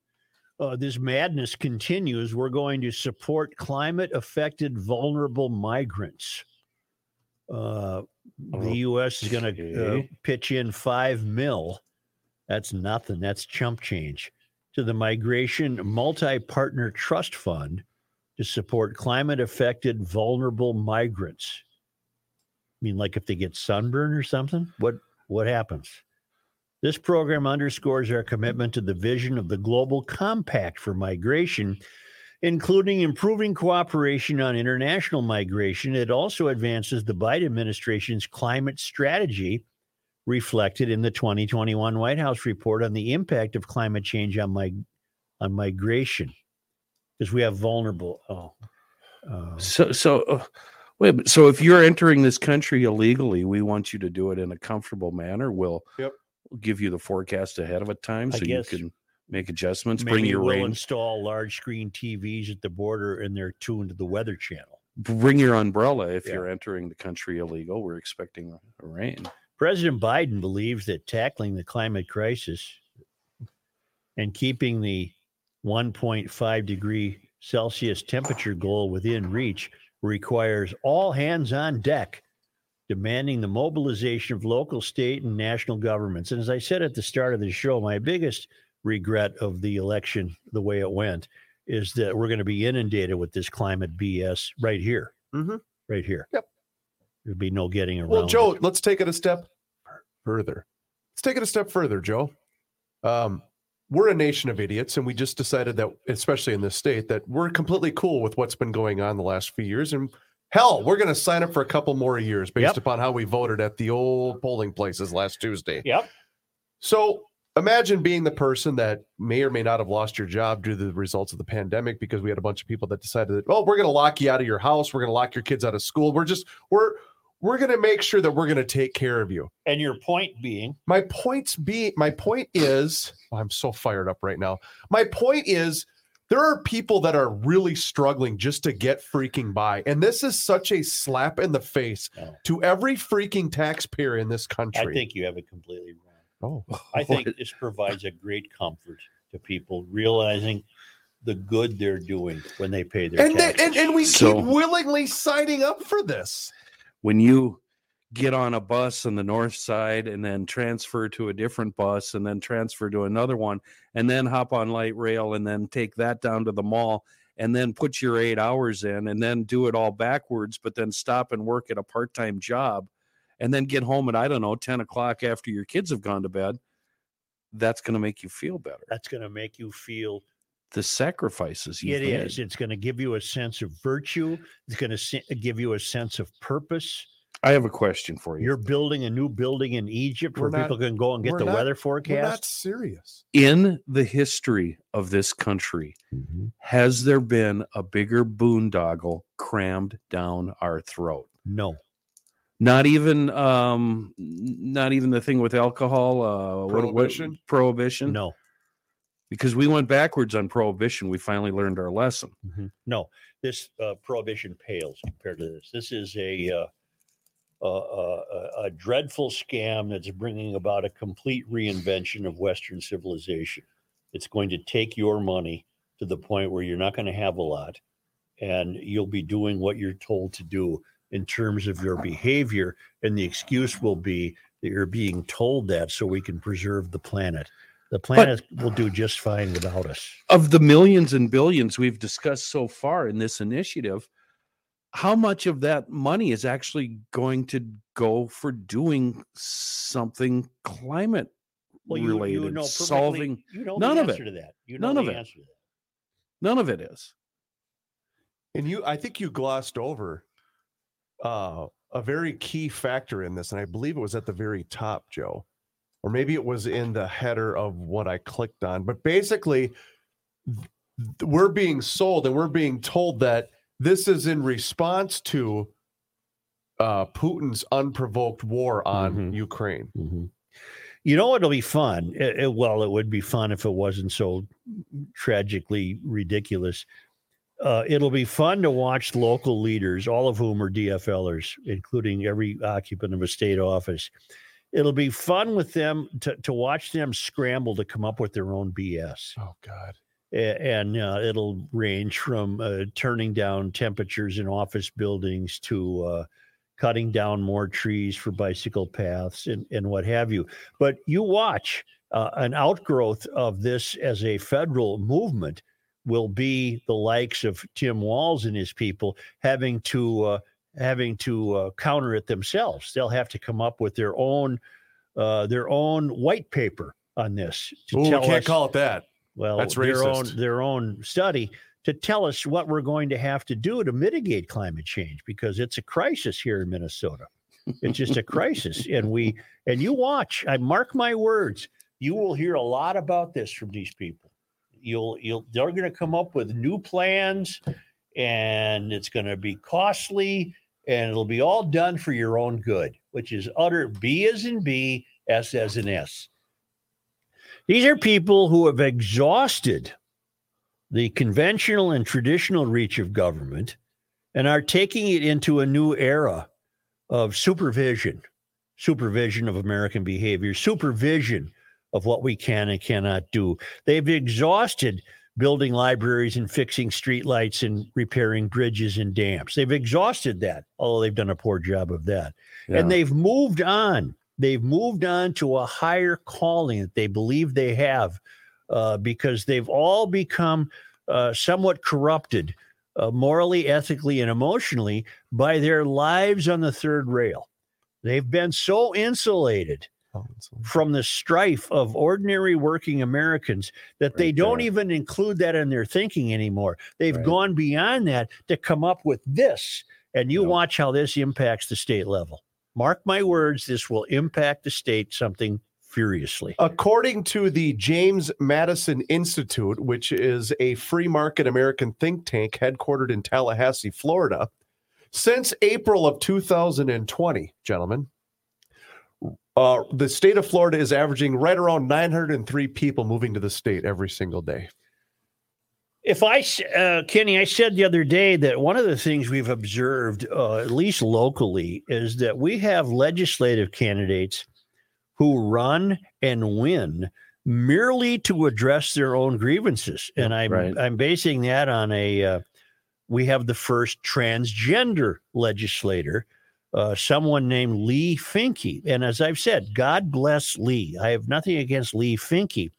Uh, this madness continues. We're going to support climate-affected, vulnerable migrants. Uh, the U S is going to uh, pitch in five mil. That's nothing. That's chump change. To the Migration Multi-Partner Trust Fund to support climate-affected, vulnerable migrants. I mean, like if they get sunburn or something, what what happens? This program underscores our commitment to the vision of the Global Compact for Migration, including improving cooperation on international migration. It also advances the Biden administration's climate strategy, reflected in the twenty twenty-one White House report on the impact of climate change on my on migration, because we have vulnerable. Oh, uh, so so. Uh... Wait, but so if you're entering this country illegally, we want you to do it in a comfortable manner. We'll yep. give you the forecast ahead of a time so you can make adjustments. Maybe bring your we'll rain. Install large screen T Vs at the border, and they're tuned to the Weather Channel. Bring your umbrella if yeah. you're entering the country illegal. We're expecting rain. President Biden believes that tackling the climate crisis and keeping the one point five degree Celsius temperature goal within reach requires all hands on deck, demanding the mobilization of local, state, and national governments. And as I said at the start of the show, my biggest regret of the election, the way it went, is that we're going to be inundated with this climate B S right here. Mm-hmm. Right here. Yep. There'd be no getting around. Well, Joe, it. let's take it a step further. Let's take it a step further, Joe. Um, we're a nation of idiots, and we just decided that, especially in this state, that we're completely cool with what's been going on the last few years. And hell, we're going to sign up for a couple more years based yep. upon how we voted at the old polling places last Tuesday. Yep. So imagine being the person that may or may not have lost your job due to the results of the pandemic, because we had a bunch of people that decided that, oh, we're going to lock you out of your house. We're going to lock your kids out of school. We're just, we're, we're going to make sure that we're going to take care of you. And your point being? My points be, my point is, oh, I'm so fired up right now. My point is there are people that are really struggling just to get freaking by. And this is such a slap in the face oh. to every freaking taxpayer in this country. I think you have it completely wrong. Oh, I think this provides a great comfort to people realizing the good they're doing when they pay their and taxes. They, and, and we so. keep willingly signing up for this. When you get on a bus on the north side and then transfer to a different bus and then transfer to another one and then hop on light rail and then take that down to the mall and then put your eight hours in and then do it all backwards, but then stop and work at a part-time job and then get home at, I don't know, ten o'clock after your kids have gone to bed, that's going to make you feel better. That's going to make you feel the sacrifices you've made. It is. It's going to give you a sense of virtue. It's going to se- give you a sense of purpose. I have a question for you. You're building a new building in Egypt we're where not, people can go and get the not, weather forecast. We're not serious. In the history of this country, mm-hmm. has there been a bigger boondoggle crammed down our throat? No. Not even, um, not even the thing with alcohol. Uh, prohibition. What, what, prohibition. No. Because we went backwards on prohibition, we finally learned our lesson. Mm-hmm. No, this uh, prohibition pales compared to this. This is a, uh, a, a a dreadful scam that's bringing about a complete reinvention of Western civilization. It's going to take your money to the point where you're not going to have a lot, and you'll be doing what you're told to do in terms of your behavior. And the excuse will be that you're being told that so we can preserve the planet. The planet but, will do just fine without us. Of the millions and billions we've discussed so far in this initiative, how much of that money is actually going to go for doing something climate well, you, related, you know solving? You know none the of it. To that. You know none of it. To that. None of it is. And you, I think you glossed over uh, a very key factor in this, and I believe it was at the very top, Joe, or maybe it was in the header of what I clicked on. But basically, we're being sold and we're being told that this is in response to uh, Putin's unprovoked war on mm-hmm. Ukraine. Mm-hmm. You know, it'll be fun. It, it, well, it would be fun if it wasn't so tragically ridiculous. Uh, it'll be fun to watch local leaders, all of whom are D F Lers, including every occupant of a state office. It'll be fun with them to, to watch them scramble to come up with their own B S. Oh, God. And uh, it'll range from uh, turning down temperatures in office buildings to uh, cutting down more trees for bicycle paths and, and what have you. But you watch uh, an outgrowth of this as a federal movement will be the likes of Tim Walz and his people having to uh, having to uh, counter it themselves. They'll have to come up with their own uh, their own white paper on this. Ooh, we can't us, call it that. Well, that's their own their own study to tell us what we're going to have to do to mitigate climate change, because it's a crisis here in Minnesota. It's just a crisis, and we and you watch. I mark my words. You will hear a lot about this from these people. You'll you'll they're going to come up with new plans, and it's going to be costly, and it'll be all done for your own good, which is utter B as in B, S as in S. These are people who have exhausted the conventional and traditional reach of government and are taking it into a new era of supervision, supervision of American behavior, supervision of what we can and cannot do. They've exhausted building libraries and fixing streetlights and repairing bridges and dams. They've exhausted that, although they've done a poor job of that. Yeah. And they've moved on. They've moved on to a higher calling that they believe they have uh, because they've all become uh, somewhat corrupted uh, morally, ethically, and emotionally by their lives on the third rail. They've been so insulated oh, from the strife of ordinary working Americans that right they don't there. even include that in their thinking anymore. They've right. gone beyond that to come up with this, and you yep. watch how this impacts the state level. Mark my words, this will impact the state something furiously. According to the James Madison Institute, which is a free market American think tank headquartered in Tallahassee, Florida, since April of two thousand twenty, gentlemen, uh, the state of Florida is averaging right around nine hundred three people moving to the state every single day. If I, uh, Kenny, I said the other day that one of the things we've observed, uh, at least locally, is that we have legislative candidates who run and win merely to address their own grievances. And I'm, right. I'm basing that on a, uh, we have the first transgender legislator, uh, someone named Lee Finke. And as I've said, God bless Lee. I have nothing against Lee Finke,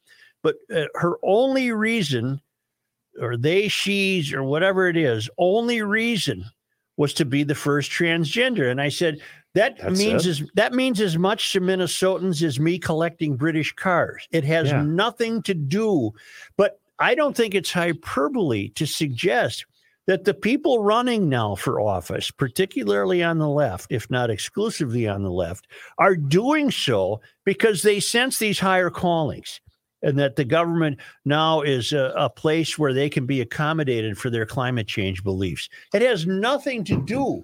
but uh, her only reason or they, she's, or whatever it is, only reason was to be the first transgender. And I said, that That's means it. as that means as much to Minnesotans as me collecting British cars. It has yeah. nothing to do, but I don't think it's hyperbole to suggest that the people running now for office, particularly on the left, if not exclusively on the left, are doing so because they sense these higher callings. And that the government now is a, a place where they can be accommodated for their climate change beliefs. It has nothing to do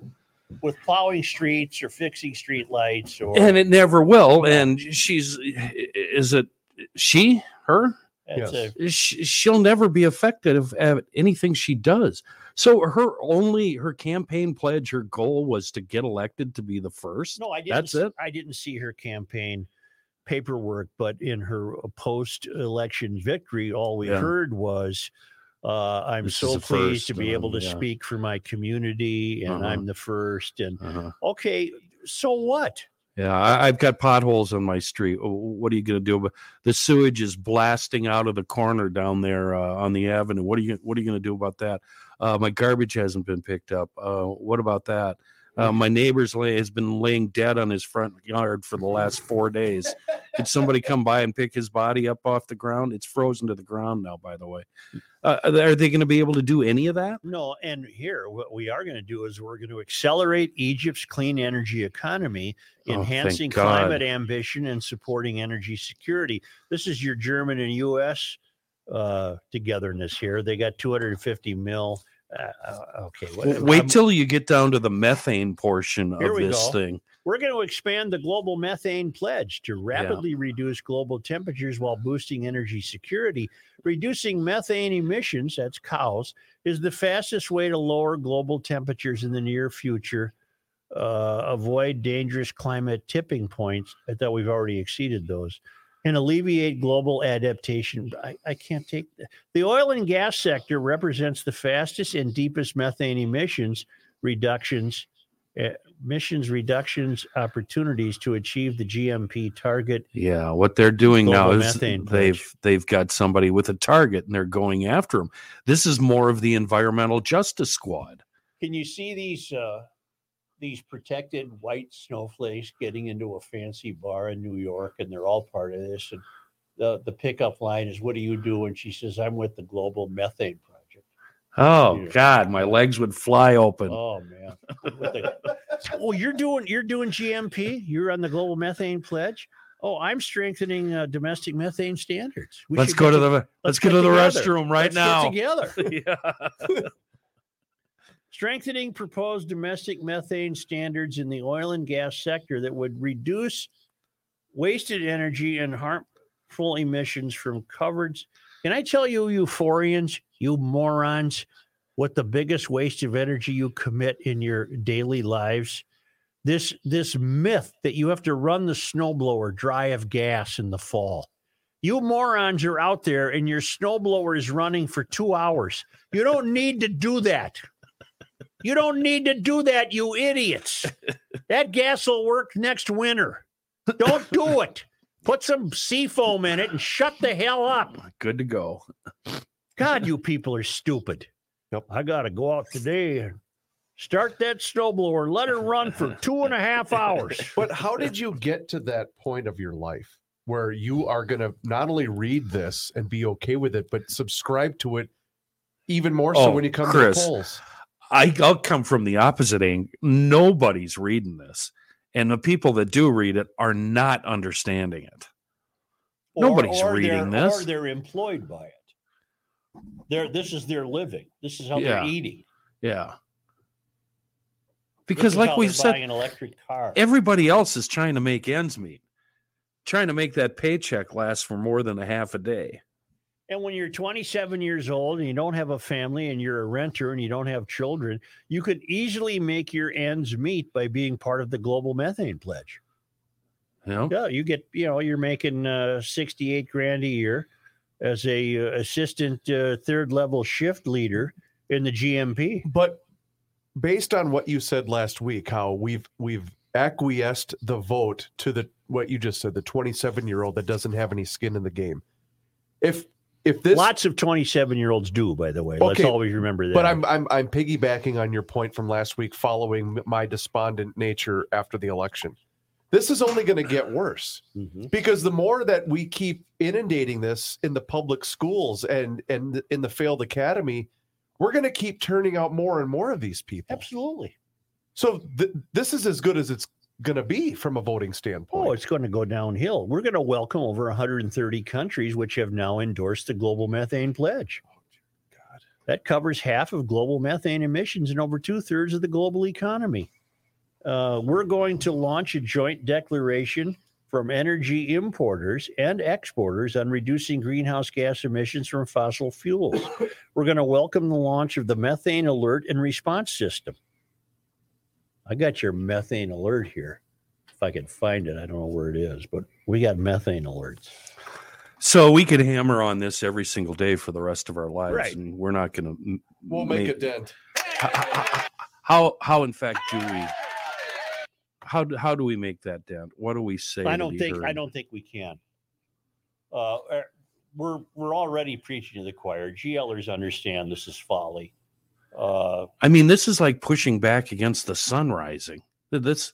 with plowing streets or fixing street lights. Or, and it never will. And she's, is it she, her? Yes. A, She'll never be effective at anything she does. So her only, her campaign pledge, her goal was to get elected to be the first. No, I didn't. That's it. I didn't see her campaign paperwork, but in her post-election victory, all we yeah. heard was, uh, I'm this so pleased first, to be um, able to yeah. speak for my community, and uh-huh. I'm the first. And uh-huh. okay, so what? Yeah, I, I've got potholes on my street. What are you going to do? But the sewage is blasting out of the corner down there uh, on the avenue. What are you What are you going to do about that? Uh, my garbage hasn't been picked up. Uh, what about that? Uh, my neighbor's lay has been laying dead on his front yard for the last four days. Did somebody come by and pick his body up off the ground? It's frozen to the ground now, by the way. Uh, are they going to be able to do any of that? No. And here, what we are going to do is we're going to accelerate Egypt's clean energy economy, enhancing oh, climate ambition and supporting energy security. This is your German and U S uh, togetherness here. They got two hundred fifty mil. Uh, okay. What, Wait I'm, till you get down to the methane portion of this go. thing. We're going to expand the global methane pledge to rapidly yeah. reduce global temperatures while boosting energy security. Reducing methane emissions, that's cows, is the fastest way to lower global temperatures in the near future. Uh, avoid dangerous climate tipping points. I thought we've already exceeded those. And alleviate global adaptation. I, I can't take that. The oil and gas sector represents the fastest and deepest methane emissions reductions, emissions reductions opportunities to achieve the G M P target. Yeah, what they're doing now is they've pledge. they've got somebody with a target and they're going after them. This is more of the environmental justice squad. Can you see these? Uh, these protected white snowflakes getting into a fancy bar in New York, and they're all part of this. And the, the pickup line is, what do you do? And she says, I'm with the Global Methane Project. Oh, yeah. God, my legs would fly open. Oh, man. the, oh, you're doing you're doing G M P? You're on the Global Methane Pledge? Oh, I'm strengthening uh, domestic methane standards. We let's go to the let's, let's go to the restroom right let's now. Get together. Strengthening proposed domestic methane standards in the oil and gas sector that would reduce wasted energy and harmful emissions from covered. Can I tell you, euphorians, you morons, what the biggest waste of energy you commit in your daily lives? This, this myth that you have to run the snowblower dry of gas in the fall. You morons are out there and your snowblower is running for two hours. You don't need to do that. You don't need to do that, you idiots. That gas will work next winter. Don't do it. Put some seafoam in it and shut the hell up. Good to go. God, you people are stupid. Yep. I got to go out today and start that snowblower. Let her run for two and a half hours. But how did you get to that point of your life where you are going to not only read this and be okay with it, but subscribe to it even more so oh, when you come Chris. to the polls? I, I'll come from the opposite angle. Nobody's reading this. And the people that do read it are not understanding it. Or, Nobody's or reading this. Or they're employed by it. They're, this is their living. This is how yeah. they're eating. Yeah. Because like we said, an electric car. Everybody else is trying to make ends meet. Trying to make that paycheck last for more than a half a day. And when you're twenty-seven years old and you don't have a family and you're a renter and you don't have children, you could easily make your ends meet by being part of the Global Methane Pledge. No. Yeah, you get, you know, you're making uh, sixty-eight grand a year as a uh, assistant uh, third level shift leader in the G M P. But based on what you said last week, how we've we've acquiesced the vote to the what you just said, the twenty-seven-year-old that doesn't have any skin in the game. If If this, Lots of twenty-seven-year-olds do, by the way. Okay, let's always remember that. But I'm I'm I'm piggybacking on your point from last week, following my despondent nature after the election. This is only going to get worse mm-hmm. because the more that we keep inundating this in the public schools and and in the failed academy, we're going to keep turning out more and more of these people. Absolutely. So th- this is as good as it's going to be from a voting standpoint. Oh, it's going to go downhill. We're going to welcome over one hundred thirty countries which have now endorsed the Global Methane Pledge. Oh, God. That covers half of global methane emissions and over two-thirds of the global economy. Uh, we're going to launch a joint declaration from energy importers and exporters on reducing greenhouse gas emissions from fossil fuels. We're going to welcome the launch of the Methane Alert and Response System. I got your methane alert here. If I can find it, I don't know where it is, but we got methane alerts. So we could hammer on this every single day for the rest of our lives, right. and we're not going to. We'll make, make a dent. How, how, how, in fact, do we? How how do we make that dent? What do we say? I don't think. Heard? I don't think we can. Uh, we're we're already preaching to the choir. GLers understand this is folly. Uh, I mean, this is like pushing back against the sun rising. This,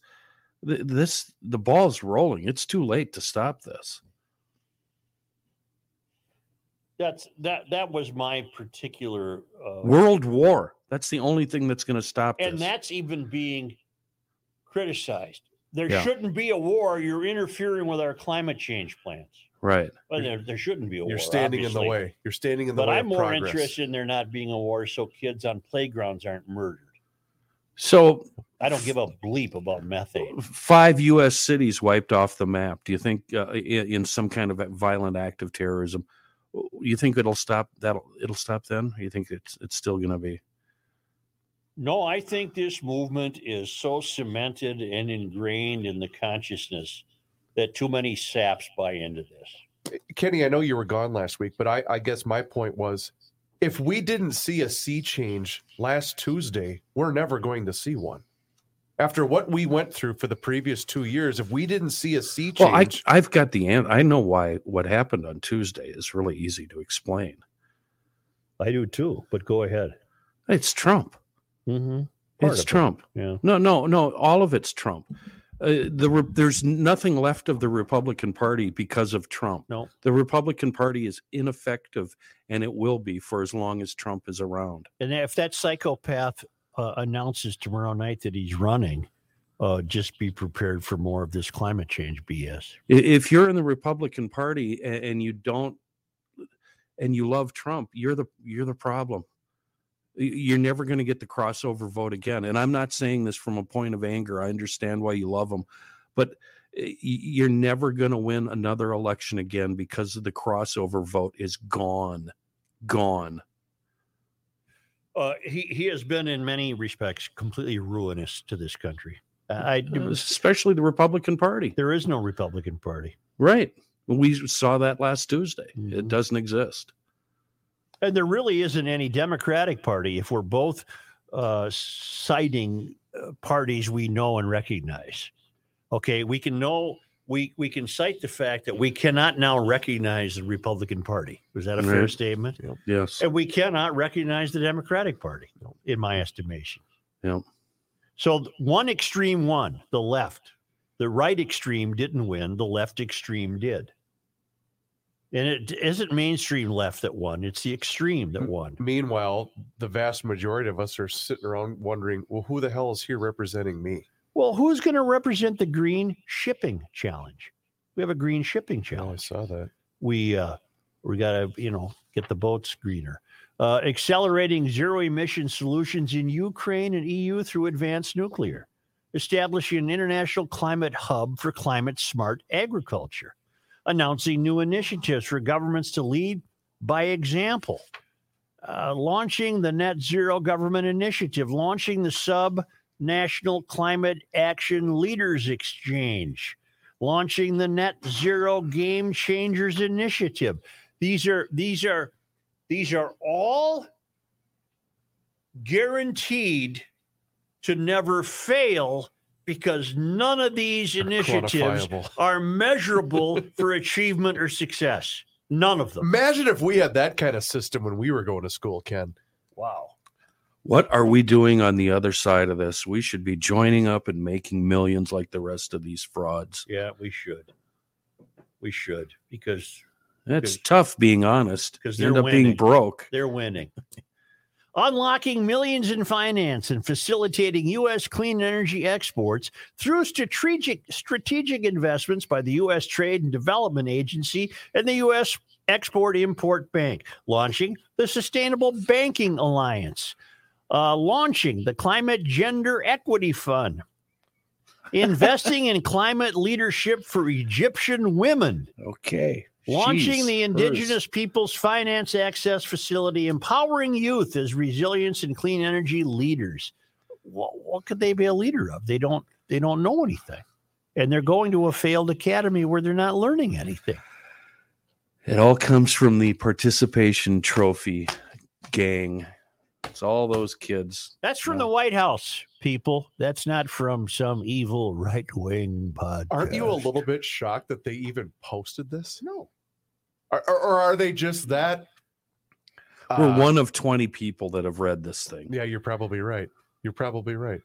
this, the ball's rolling. It's too late to stop this. That's that. That was my particular uh, world war. That's the only thing that's going to stop and this. And that's even being criticized. There yeah. shouldn't be a war. You're interfering with our climate change plans. Right. Well, there, there shouldn't be a You're war. You're standing obviously. in the way. You're standing in the but way. But I'm more progress. interested in there not being a war, so kids on playgrounds aren't murdered. So I don't give a bleep about methane. Five U S cities wiped off the map. Do you think uh, in, in some kind of violent act of terrorism? You think it'll stop? That'll it'll stop then? Or you think it's it's still going to be? No, I think this movement is so cemented and ingrained in the consciousness that too many saps buy into this. Kenny, I know you were gone last week, but I, I guess my point was, if we didn't see a sea change last Tuesday, we're never going to see one. After what we went through for the previous two years, if we didn't see a sea change... Well, I, I've got the answer. I know why what happened on Tuesday is really easy to explain. I do too, but go ahead. It's Trump. Mm-hmm. It's Trump. It. Yeah. No, no, no. All of it's Trump. Uh, the re- there's nothing left of the Republican Party because of Trump. No, the Republican Party is ineffective, and it will be for as long as Trump is around. And if that psychopath uh, announces tomorrow night that he's running, uh, just be prepared for more of this climate change B S. If you're in the Republican Party and, and you don't, and you love Trump, you're the you're the problem. You're never going to get the crossover vote again. And I'm not saying this from a point of anger. I understand why you love them, but you're never going to win another election again because the crossover vote is gone, gone. Uh, he, he has been in many respects completely ruinous to this country. I, uh, especially the Republican Party. There is no Republican Party. Right. We saw that last Tuesday. Mm-hmm. It doesn't exist. And there really isn't any Democratic Party if we're both uh, citing uh, parties we know and recognize. Okay, we can know we we can cite the fact that we cannot now recognize the Republican Party. Was that a mm-hmm. fair statement? Yep. Yes. And we cannot recognize the Democratic Party, in my estimation. Yep. So one extreme won, the left. The right extreme didn't win. The left extreme did. And it isn't mainstream left that won. It's the extreme that won. Meanwhile, the vast majority of us are sitting around wondering, well, who the hell is here representing me? Well, who's going to represent the green shipping challenge? We have a green shipping challenge. Oh, I saw that. We uh, we got to, you know, get the boats greener. Uh, accelerating zero emission solutions in Ukraine and E U through advanced nuclear. Establishing an international climate hub for climate smart agriculture. Announcing new initiatives for governments to lead by example, uh, launching the Net Zero Government Initiative, launching the Sub-National Climate Action Leaders Exchange, launching the Net Zero Game Changers Initiative. These are these are these are all guaranteed to never fail, because none of these initiatives are measurable for achievement or success. None of them. Imagine if we had that kind of system when we were going to school, Ken. Wow. What are we doing on the other side of this? We should be joining up and making millions like the rest of these frauds. Yeah, we should. We should, because... That's tough being honest. Because they end up winning. being broke. They're winning. Unlocking millions in finance and facilitating U S clean energy exports through strategic strategic investments by the U S Trade and Development Agency and the U S Export-Import Bank. Launching the Sustainable Banking Alliance. Uh, launching the Climate Gender Equity Fund. Investing in climate leadership for Egyptian women. Okay. Launching Jeez, the Indigenous hers. Peoples Finance Access Facility, empowering youth as resilience and clean energy leaders. What, what could they be a leader of? They don't. They don't know anything, and they're going to a failed academy where they're not learning anything. It all comes from the participation trophy gang. It's all those kids. That's from yeah. the White House, people. That's not from some evil right-wing podcast. Aren't you a little bit shocked that they even posted this? No. Or, or are they just that We're uh, one of twenty people that have read this thing. Yeah, you're probably right. You're probably right.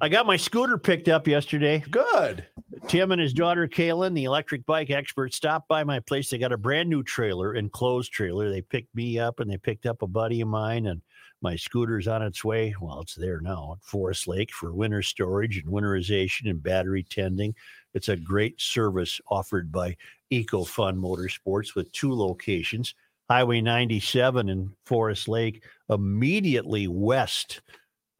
I got my scooter picked up yesterday. Good. Tim and his daughter, Kaylin, the electric bike expert, stopped by my place. They got a brand new trailer, enclosed trailer. They picked me up and they picked up a buddy of mine, and my scooter's on its way. Well, it's there now at Forest Lake for winter storage and winterization and battery tending. It's a great service offered by EcoFun Motorsports with two locations, Highway ninety-seven in Forest Lake, immediately west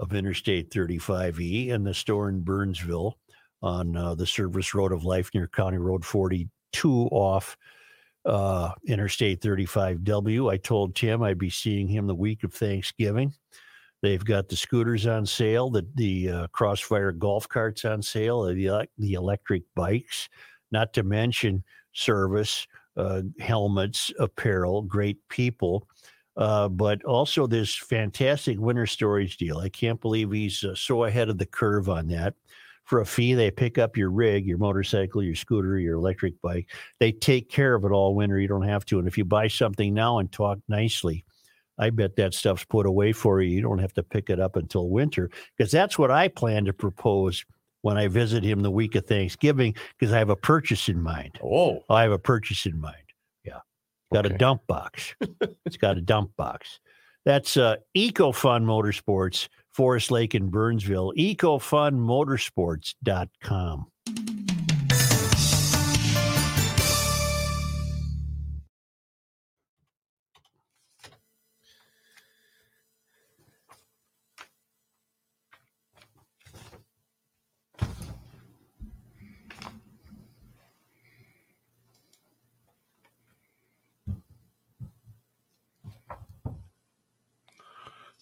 of Interstate thirty-five E, and the store in Burnsville on uh, the service road of life near County Road forty-two off uh, Interstate thirty-five W. I told Tim I'd be seeing him the week of Thanksgiving. They've got the scooters on sale, the, the uh, Crossfire golf carts on sale, the, the electric bikes, not to mention service, uh, helmets, apparel, great people. Uh, but also this fantastic winter storage deal. I can't believe he's uh, so ahead of the curve on that. For a fee, they pick up your rig, your motorcycle, your scooter, your electric bike. They take care of it all winter. You don't have to. And if you buy something now and talk nicely, I bet that stuff's put away for you. You don't have to pick it up until winter, because that's what I plan to propose when I visit him the week of Thanksgiving, because I have a purchase in mind. Oh, I have a purchase in mind. Got okay. a dump box. It's got a dump box. That's uh, EcoFun Motorsports, Forest Lake and Burnsville, EcoFun Motorsports dot com.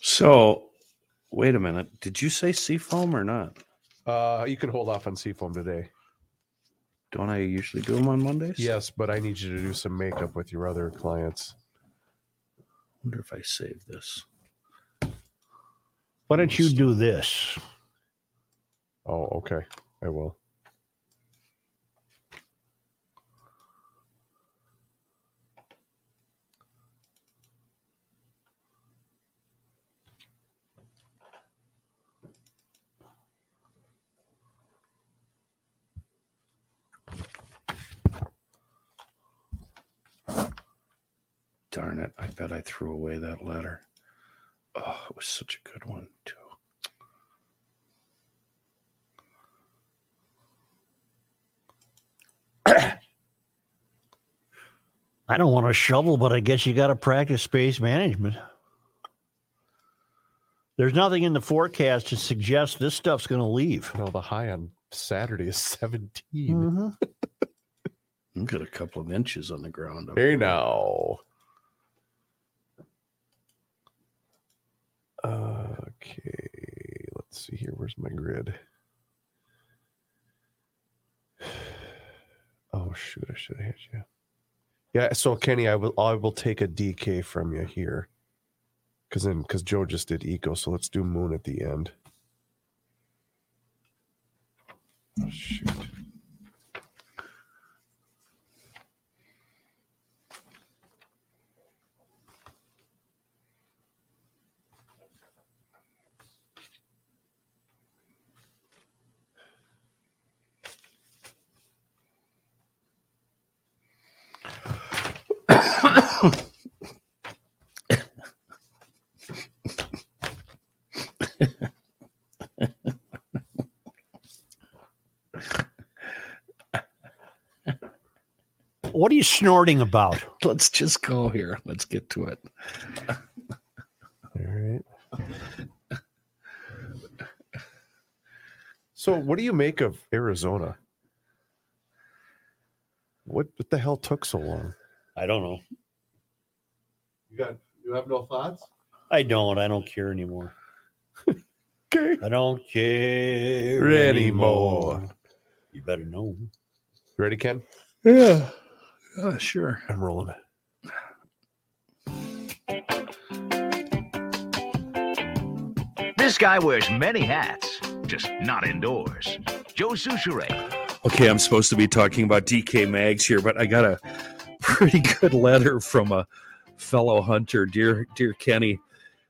So, wait a minute. Did you say Seafoam or not? Uh, you can hold off on Seafoam today. Don't I usually do them on Mondays? Yes, but I need you to do some makeup with your other clients. I wonder if I save this. Why don't you do this? Oh, okay. I will. Darn it, I bet I threw away that letter. Oh, it was such a good one, too. I don't want to shovel, but I guess you got to practice space management. There's nothing in the forecast to suggest this stuff's going to leave. No, the high on Saturday is seventeen. Mm-hmm. I've got a couple of inches on the ground. Hey, there. Now. Okay, let's see here. Where's my grid? Oh, shoot. I should have hit you. Yeah, so, Kenny, I will I will take a D K from you here. Because then, because Joe just did Eco, so let's do Moon at the end. Oh, shoot. What are you snorting about? Let's just go here. Let's get to it. All right. So, what do you make of Arizona? What, what the hell took so long? I don't know. You got? You have no thoughts? I don't. I don't care anymore. Okay. I don't care anymore. anymore. You better know. You ready, Ken? Yeah. Uh, sure. I'm rolling it. This guy wears many hats, just not indoors. Joe Soucheray. Okay, I'm supposed to be talking about D K Mags here, but I got a pretty good letter from a fellow hunter, dear dear Kenny,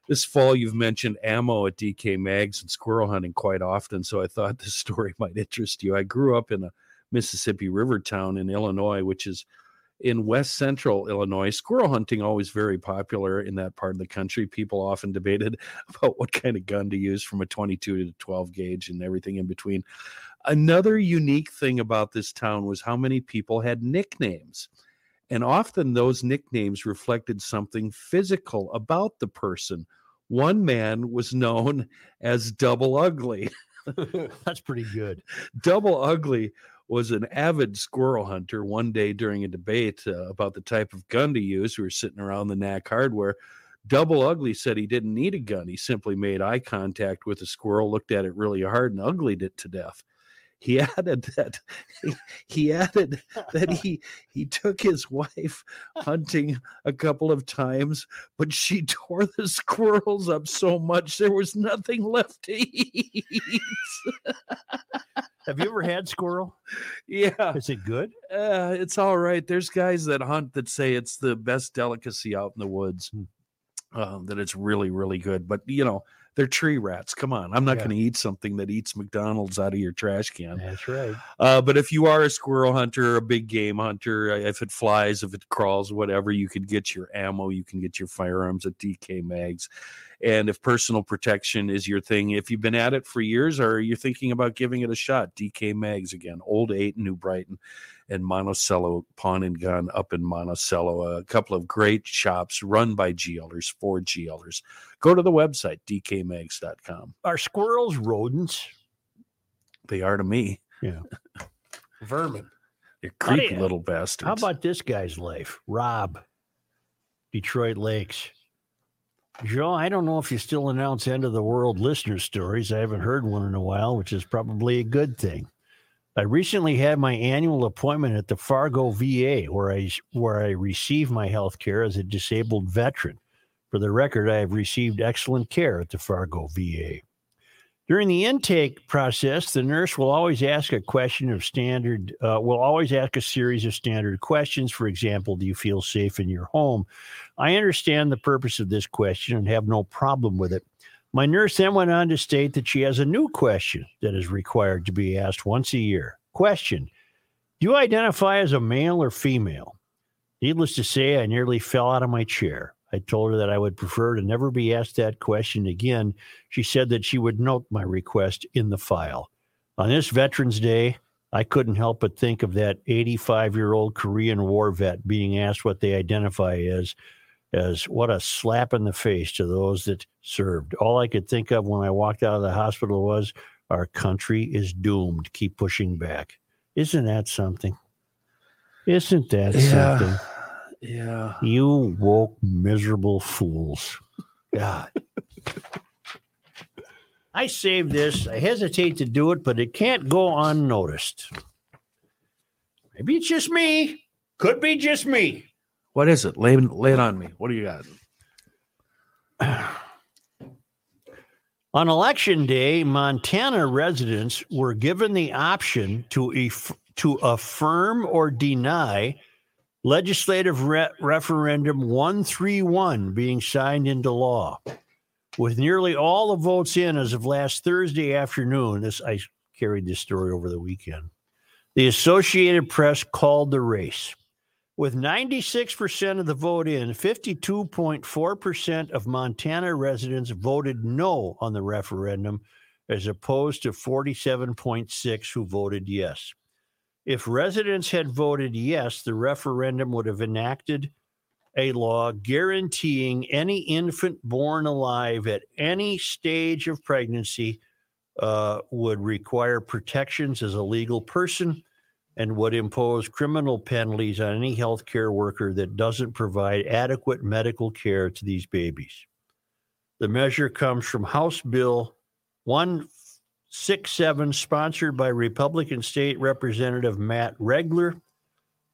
this fall you've mentioned ammo at D K Mags and squirrel hunting quite often, so I thought this story might interest you. I grew up in a Mississippi River town in Illinois, which is in west central Illinois. Squirrel hunting always very popular in that part of the country. People often debated about what kind of gun to use, from a twenty-two to twelve gauge and everything in between. Another unique thing about this town was how many people had nicknames. And often those nicknames reflected something physical about the person. One man was known as Double Ugly. That's pretty good. Double Ugly was an avid squirrel hunter. One day during a debate uh, about the type of gun to use, we were sitting around the N A C hardware. Double Ugly said he didn't need a gun. He simply made eye contact with a squirrel, looked at it really hard, and uglied it to death. He added that he added that he he took his wife hunting a couple of times, but she tore the squirrels up so much there was nothing left to eat. Have you ever had squirrel? Yeah. Is it good? Uh, it's all right. There's guys that hunt that say it's the best delicacy out in the woods, mm. um, that it's really, really good. But, you know, they're tree rats. Come on. I'm not yeah. going to eat something that eats McDonald's out of your trash can. That's right. Uh, but if you are a squirrel hunter, a big game hunter, if it flies, if it crawls, whatever, you can get your ammo. You can get your firearms at D K Mags. And if personal protection is your thing, if you've been at it for years or you're thinking about giving it a shot, D K Mags again, Old eight in New Brighton and Monticello Pawn and Gun up in Monticello. A couple of great shops run by GLers for GLers. Go to the website, d k mags dot com. Are squirrels rodents? They are to me. Yeah. Vermin. They're creepy you, little bastards. How about this guy's life? Rob, Detroit Lakes. Joe, I don't know if you still announce end-of-the-world listener stories. I haven't heard one in a while, which is probably a good thing. I recently had my annual appointment at the Fargo V A, where I where I receive my health care as a disabled veteran. For the record, I have received excellent care at the Fargo V A. During the intake process, the nurse will always ask a question of standard, uh, will always ask a series of standard questions. For example, do you feel safe in your home? I understand the purpose of this question and have no problem with it. My nurse then went on to state that she has a new question that is required to be asked once a year. Question, do you identify as a male or female? Needless to say, I nearly fell out of my chair. I told her that I would prefer to never be asked that question again. She said that she would note my request in the file. On this Veterans Day, I couldn't help but think of that eighty-five-year-old Korean War vet being asked what they identify as, as what a slap in the face to those that served. All I could think of when I walked out of the hospital was, our country is doomed. Keep pushing back. Isn't that something? Isn't that yeah. something? Yeah. You woke miserable fools. God. I saved this. I hesitate to do it, but it can't go unnoticed. Maybe it's just me. Could be just me. What is it? Lay, lay it on me. What do you got? On election day, Montana residents were given the option to, eff- to affirm or deny Legislative re- Referendum one thirty-one being signed into law. With nearly all the votes in as of last Thursday afternoon, this I carried this story over the weekend, the Associated Press called the race. With ninety-six percent of the vote in, fifty-two point four percent of Montana residents voted no on the referendum, as opposed to forty-seven point six percent who voted yes. If residents had voted yes, the referendum would have enacted a law guaranteeing any infant born alive at any stage of pregnancy uh, would require protections as a legal person and would impose criminal penalties on any healthcare worker that doesn't provide adequate medical care to these babies. The measure comes from House Bill one. six seven, sponsored by Republican State Representative Matt Regler.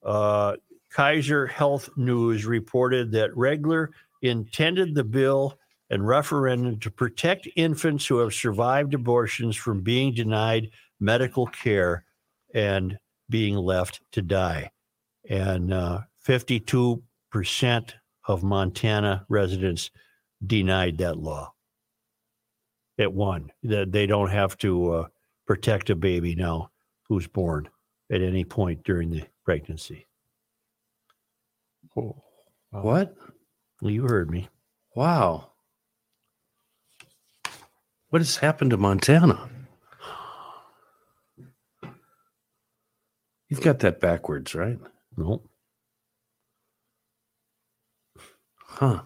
Uh, Kaiser Health News reported that Regler intended the bill and referendum to protect infants who have survived abortions from being denied medical care and being left to die. And uh, fifty-two percent of Montana residents denied that law. It won. That they don't have to uh, protect a baby now who's born at any point during the pregnancy. Oh, wow. What? Well, you heard me. Wow. What has happened to Montana? You've got that backwards, right? Nope. Huh.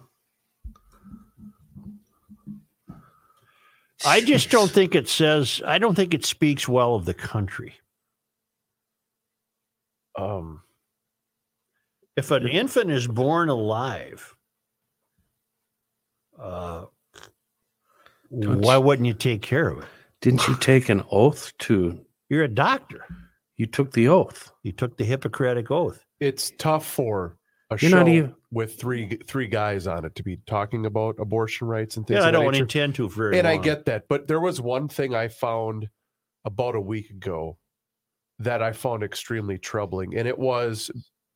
I just don't think it says, I don't think it speaks well of the country. Um, if an infant is born alive, uh, don't why you, wouldn't you take care of it? Didn't you take an oath to? You're a doctor. You took the oath. You took the Hippocratic oath. It's tough for a You're show not even, with three three guys on it to be talking about abortion rights and things. Yeah, I don't intend to for very And long. I get that. But there was one thing I found about a week ago that I found extremely troubling. And it was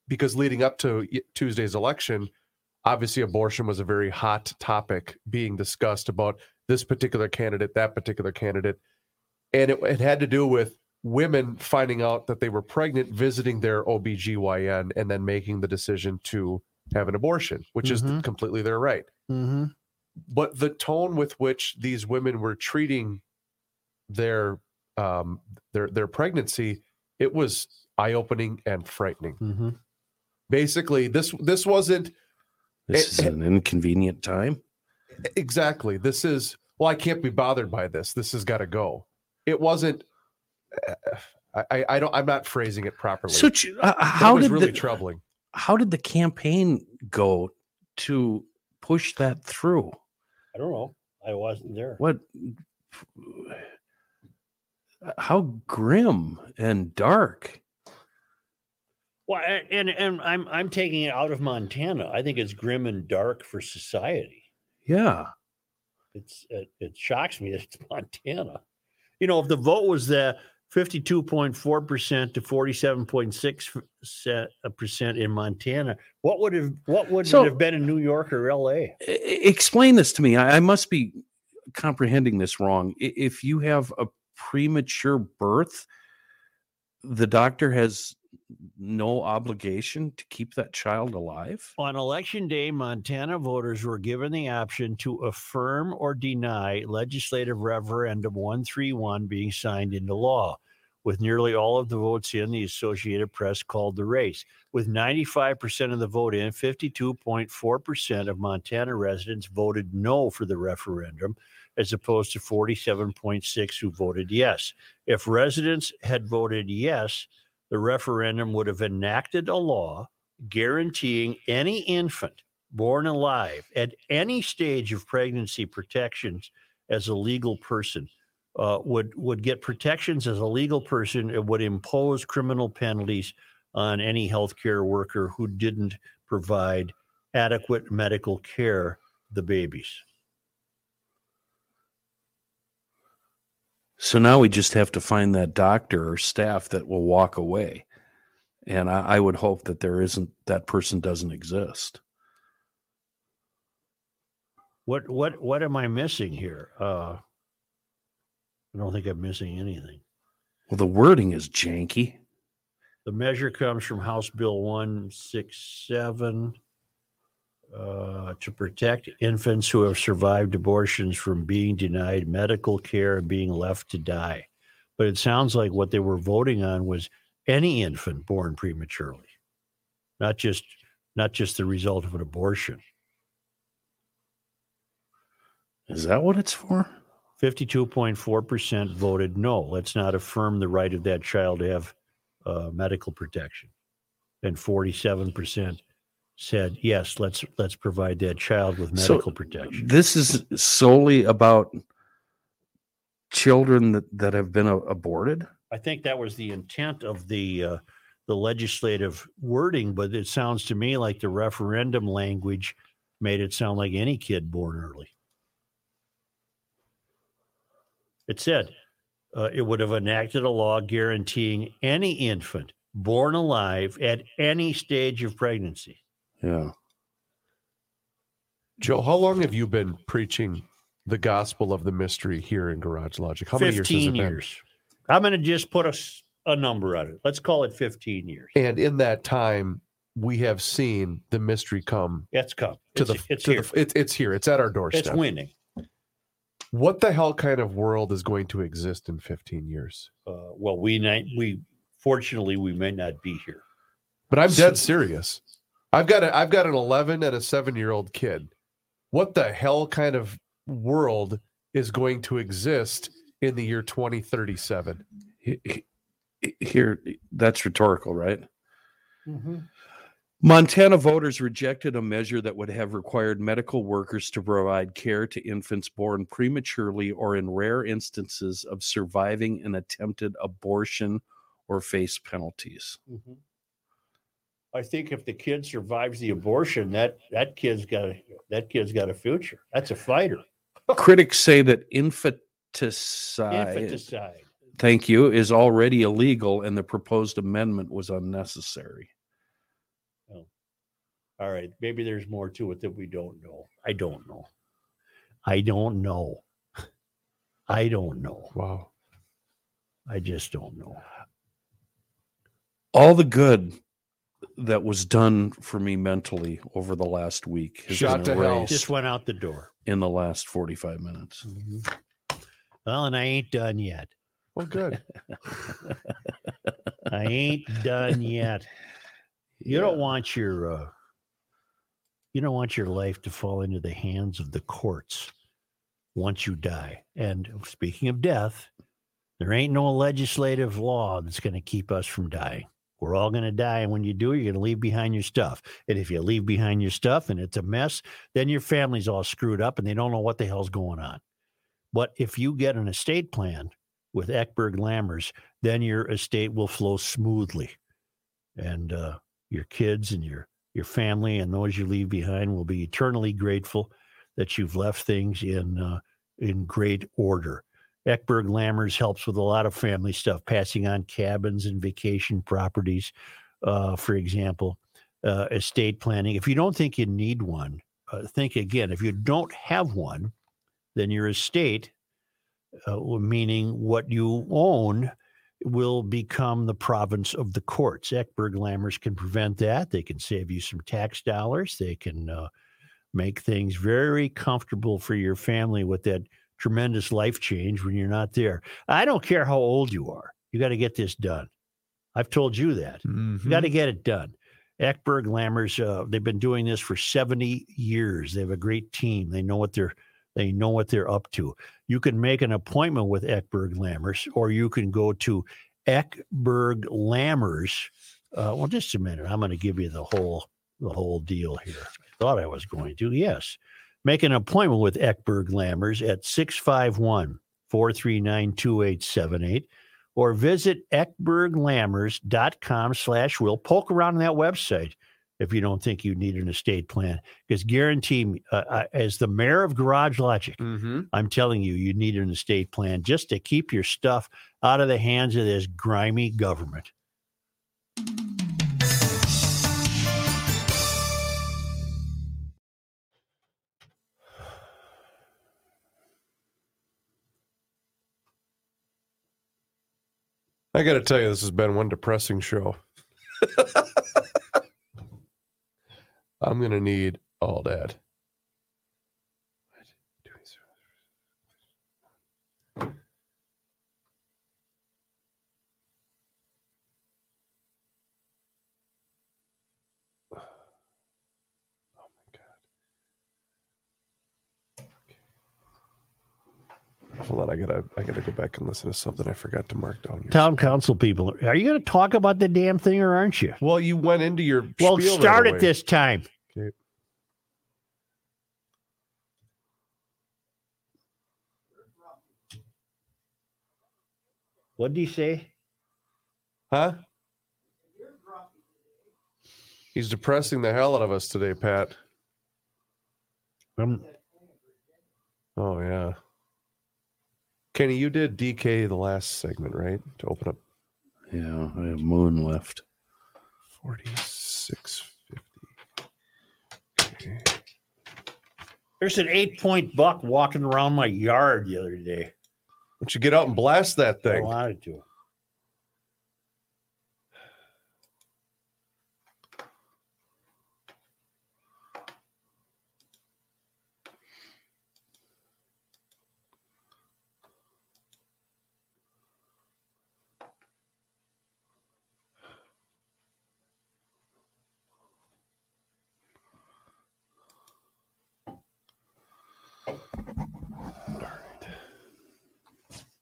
because leading up to Tuesday's election, obviously abortion was a very hot topic being discussed about this particular candidate, that particular candidate. And it, it had to do with women finding out that they were pregnant, visiting their O B G Y N, and then making the decision to have an abortion, which mm-hmm. is completely their right. Mm-hmm. But the tone with which these women were treating their um, their their pregnancy, it was eye-opening and frightening. Mm-hmm. Basically, this this wasn't... This it, is an inconvenient time. Exactly. This is, well, I can't be bothered by this. This has got to go. It wasn't... I, I don't. I'm not phrasing it properly. So, uh, how was did really the, troubling? How did the campaign go to push that through? I don't know. I wasn't there. What? How grim and dark. Well, and and I'm I'm taking it out of Montana. I think it's grim and dark for society. Yeah, it's it, it shocks me that it's Montana. You know, if the vote was there. fifty-two point four percent to forty-seven point six percent in Montana. What would have what would so, it have been in New York or L A? Explain this to me. I, I must be comprehending this wrong. If you have a premature birth, the doctor has no obligation to keep that child alive? On election day, Montana voters were given the option to affirm or deny legislative referendum one thirty-one being signed into law. With nearly all of the votes in, the Associated Press called the race. With ninety-five percent of the vote in, fifty-two point four percent of Montana residents voted no for the referendum, as opposed to forty-seven point six percent who voted yes. If residents had voted yes, the referendum would have enacted a law guaranteeing any infant born alive at any stage of pregnancy protections as a legal person, uh, would, would get protections as a legal person. It would impose criminal penalties on any healthcare worker who didn't provide adequate medical care to the babies. So now we just have to find that doctor or staff that will walk away. And I, I would hope that there isn't, that person doesn't exist. What, what, what am I missing here? Uh, I don't think I'm missing anything. Well, the wording is janky. The measure comes from House Bill one sixty-seven Uh, to protect infants who have survived abortions from being denied medical care and being left to die. But it sounds like what they were voting on was any infant born prematurely, not just not just the result of an abortion. Is that what it's for? fifty-two point four percent voted no. Let's not affirm the right of that child to have uh, medical protection. And forty-seven percent said, yes, let's let's provide that child with medical so protection. This is solely about children that, that have been a- aborted? I think that was the intent of the uh, the legislative wording, but it sounds to me like the referendum language made it sound like any kid born early. It said uh, it would have enacted a law guaranteeing any infant born alive at any stage of pregnancy. Yeah. Joe, how long have you been preaching the gospel of the mystery here in Garage Logic? How many years has it been? fifteen years. I'm going to just put a, a number on it. Let's call it fifteen years. And in that time, we have seen the mystery come. It's come. To it's, the, it's to here. The, it, it's here. It's at our doorstep. It's winning. What the hell kind of world is going to exist in fifteen years? Uh, well, we we fortunately we may not be here. But I'm dead serious. I've got a I've got an eleven and a seven-year-old kid. What the hell kind of world is going to exist in the year twenty thirty-seven? Here, that's rhetorical, right? Mm-hmm. Montana voters rejected a measure that would have required medical workers to provide care to infants born prematurely or in rare instances of surviving an attempted abortion or face penalties. Mm-hmm. I think if the kid survives the abortion, that, that kid's got a, that kid's got a future. That's a fighter. Critics say that infanticide, infanticide. Thank you, is already illegal and the proposed amendment was unnecessary. All right, maybe there's more to it that we don't know. I don't know. I don't know. I don't know. Wow. I just don't know. All the good that was done for me mentally over the last week has Shot been to hell. Just went out the door in the last forty-five minutes. Mm-hmm. Well, and I ain't done yet. Well, good. I ain't done yet. You yeah. don't want your... Uh, You don't want your life to fall into the hands of the courts once you die. And speaking of death, there ain't no legislative law that's going to keep us from dying. We're all going to die. And when you do, you're going to leave behind your stuff. And if you leave behind your stuff and it's a mess, then your family's all screwed up and they don't know what the hell's going on. But if you get an estate plan with Eckberg Lammers, then your estate will flow smoothly. And uh, your kids and your Your family and those you leave behind will be eternally grateful that you've left things in uh, in great order. Eckberg Lammers helps with a lot of family stuff, passing on cabins and vacation properties, uh, for example, uh, estate planning. If you don't think you need one, uh, think again. If you don't have one, then your estate, uh, meaning what you own, will become the province of the courts. Eckberg Lammers can prevent that. They can save you some tax dollars. They can uh, make things very comfortable for your family with that tremendous life change when you're not there. I don't care how old you are. You got to get this done. I've told you that. Mm-hmm. You got to get it done. Eckberg Lammers, uh, they've been doing this for seventy years. They have a great team. They know what they're They know what they're up to. You can make an appointment with Eckberg Lammers, or you can go to Eckberg Lammers. Uh, well, just a minute. I'm going to give you the whole the whole deal here. I thought I was going to. Yes. Make an appointment with Eckberg Lammers at six five one, four three nine, two eight seven eight, or visit eckberglammers.com slash will. Poke around on that website if you don't think you need an estate plan, because guarantee me, uh, I, as the mayor of Garage Logic, mm-hmm. I'm telling you, you need an estate plan just to keep your stuff out of the hands of this grimy government. I got to tell you, this has been one depressing show. I'm going to need all that. Oh, my God. Okay. Hold on. I got to I gotta go back and listen to something I forgot to mark down here. Town council people, are you going to talk about the damn thing or aren't you? Well, you went into your Well, start right it this time. Okay. What did he say? Huh? He's depressing the hell out of us today, Pat. Um, oh, yeah. Kenny, you did D K the last segment, right? To open up. Yeah, I have Moon left. forty-six. Okay. There's an eight-point buck walking around my yard the other day. Why don't you get out and blast that thing? I wanted to.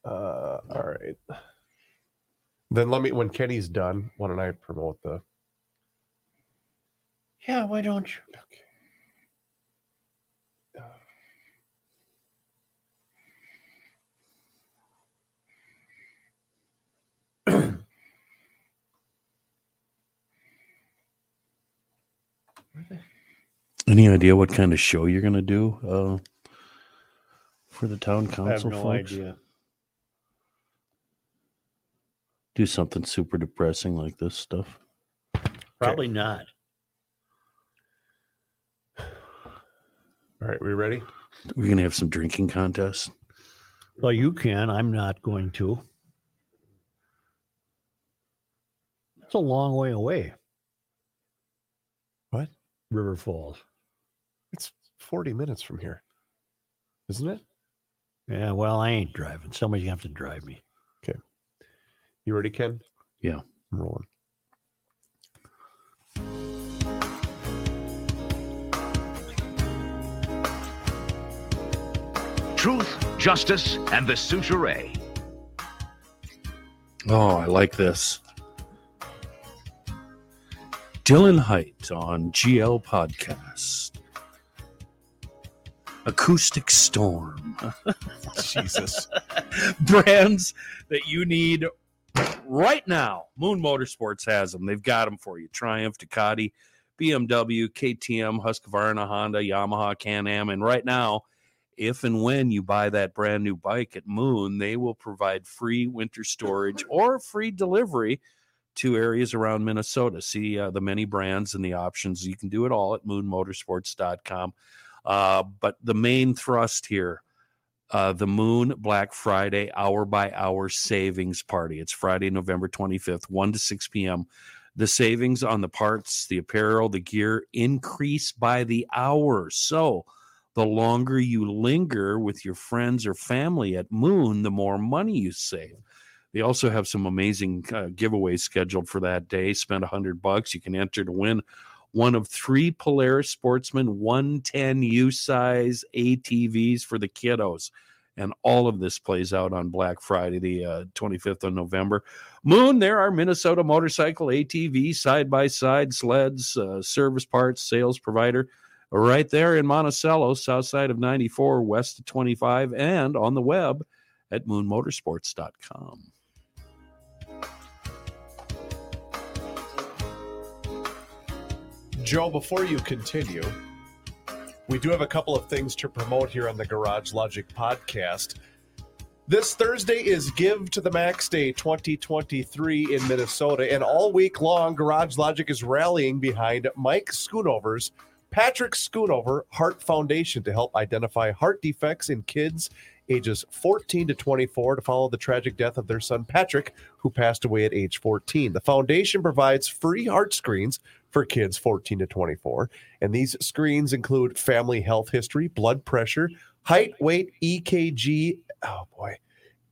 Uh, all right. Then let me, when Kenny's done, why don't I promote the... Yeah, why don't you? Okay. Uh... Any idea what kind of show you're going to do uh, for the town council folks? I have no folks? idea. Do something super depressing like this stuff? Probably okay. not. All right, we ready? We're going to have some drinking contests. Well, you can. I'm not going to. It's a long way away. What? River Falls. It's forty minutes from here, isn't it? Yeah, well, I ain't driving. Somebody's going to have to drive me. You ready, Ken? Yeah, I'm rolling. Truth, justice, and the suture. Oh, I like this. Dylan Hite on G L Podcast. Acoustic Storm. Jesus. Brands that you need right now. Moon Motorsports has them. They've got them for you. Triumph, Ducati, B M W, K T M, Husqvarna, Honda, Yamaha, Can-Am. And right now, if and when you buy that brand new bike at Moon, they will provide free winter storage or free delivery to areas around Minnesota. See uh, the many brands and the options. You can do it all at moon motorsports dot com. Uh, but the main thrust here, Uh, the Moon Black Friday hour-by-hour savings party. It's Friday, November twenty-fifth, one to six p.m. The savings on the parts, the apparel, the gear increase by the hour. So the longer you linger with your friends or family at Moon, the more money you save. They also have some amazing uh, giveaways scheduled for that day. Spend one hundred bucks. You can enter to win one of three Polaris Sportsman one ten U-size A T Vs for the kiddos. And all of this plays out on Black Friday, the uh, twenty-fifth of November. Moon, there are Minnesota motorcycle, A T V, side-by-side, sleds, uh, service parts, sales provider. Right there in Monticello, south side of ninety-four, west of twenty-five, and on the web at moon motorsports dot com. Joe, before you continue, we do have a couple of things to promote here on the Garage Logic podcast. This Thursday is Give to the Max Day twenty twenty-three in Minnesota, and all week long, Garage Logic is rallying behind Mike Schoonover's Patrick Schoonover Heart Foundation to help identify heart defects in kids ages fourteen to twenty-four to follow the tragic death of their son, Patrick, who passed away at age fourteen. The foundation provides free heart screens for kids fourteen to twenty-four. And these screens include family health history, blood pressure, height, weight, E K G, oh boy,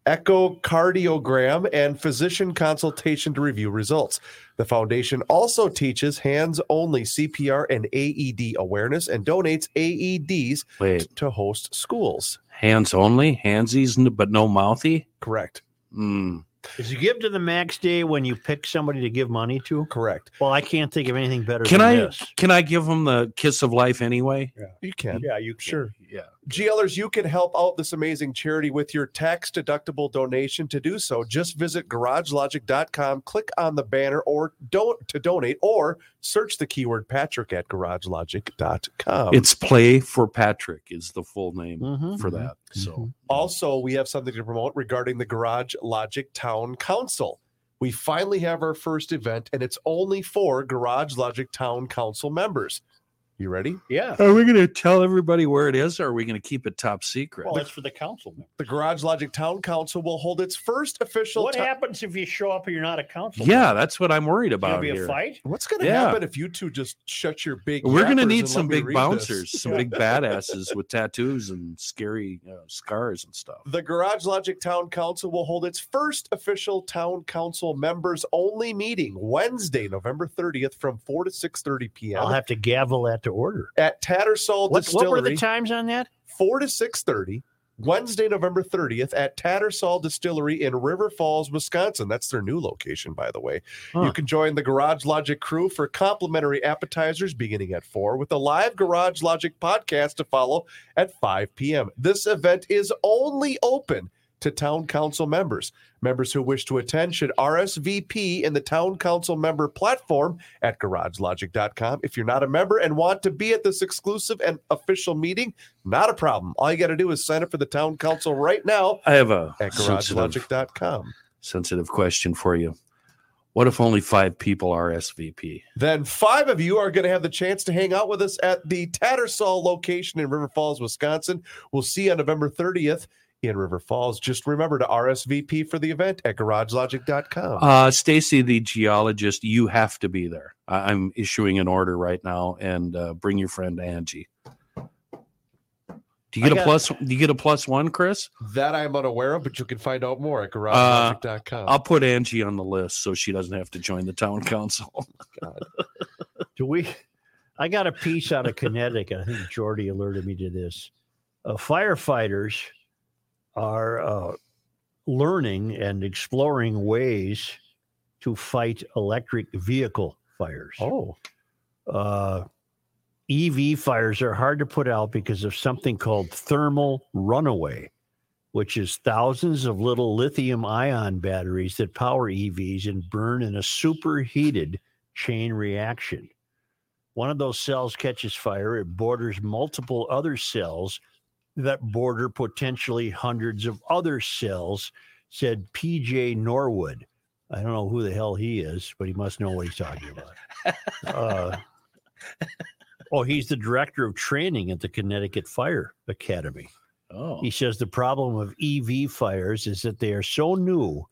echocardiogram, and physician consultation to review results. The foundation also teaches hands-only C P R and A E D awareness and donates A E Ds Wait. to host schools. Hands-only? Handsies but no mouthy? Correct. Mm. Is you give to the Max Day when you pick somebody to give money to? Correct. Well, I can't think of anything better can than I, this. Can I give them the kiss of life anyway? Yeah. You can. Yeah, you can. Sure. Yeah. GLers, you can help out this amazing charity with your tax-deductible donation. To do so, just visit garage logic dot com, click on the banner or don't to donate, or search the keyword Patrick at garage logic dot com. It's Play for Patrick is the full name mm-hmm. for that. Mm-hmm. So also, we have something to promote regarding the Garage Logic Town Council. We finally have our first event, and it's only for Garage Logic Town Council members. You ready? Yeah. Are we going to tell everybody where it is, or are we going to keep it top secret? Well, it's for the council. The Garage Logic Town Council will hold its first official... What ta- happens if you show up and you're not a council? Yeah, that's what I'm worried about here. It's going to be a fight? What's going to yeah. happen if you two just shut your big... We're going to need some big bouncers, this. some big badasses with tattoos and scary you know, scars and stuff. The Garage Logic Town Council will hold its first official Town Council members-only meeting Wednesday, November thirtieth from four to six thirty p.m. I'll have to gavel at to order at Tattersall what, Distillery. What were the times on that? four to six thirty Wednesday, November thirtieth at Tattersall Distillery in River Falls, Wisconsin. That's their new location, by the way. Huh. You can join the Garage Logic crew for complimentary appetizers beginning at four with a live Garage Logic podcast to follow at five p.m. This event is only open to town council members. Members who wish to attend should R S V P in the Town Council member platform at garage logic dot com. If you're not a member and want to be at this exclusive and official meeting, not a problem. All you got to do is sign up for the Town Council right now. I have a at garage logic dot com. Sensitive question for you. What if only five people R S V P? Then five of you are going to have the chance to hang out with us at the Tattersall location in River Falls, Wisconsin. We'll see you on November thirtieth in River Falls. Just remember to R S V P for the event at garage logic dot com. Uh, Stacy, the geologist, you have to be there. I- I'm issuing an order right now, and uh, bring your friend Angie. Do you get I a plus? It. Do you get a plus one, Chris? That I'm unaware of, but you can find out more at garage logic dot com. Uh, I'll put Angie on the list so she doesn't have to join the town council. God. Do we? I got a piece out of Connecticut. I think Jordy alerted me to this. Uh, firefighters are uh, learning and exploring ways to fight electric vehicle fires. Oh, uh, E V fires are hard to put out because of something called thermal runaway, which is thousands of little lithium ion batteries that power E Vs and burn in a superheated chain reaction. One of those cells catches fire, it borders multiple other cells that border potentially hundreds of other cells, said P J Norwood. I don't know who the hell he is, but he must know what he's talking about. Uh, oh, he's the director of training at the Connecticut Fire Academy. Oh. He says the problem of E V fires is that they are so new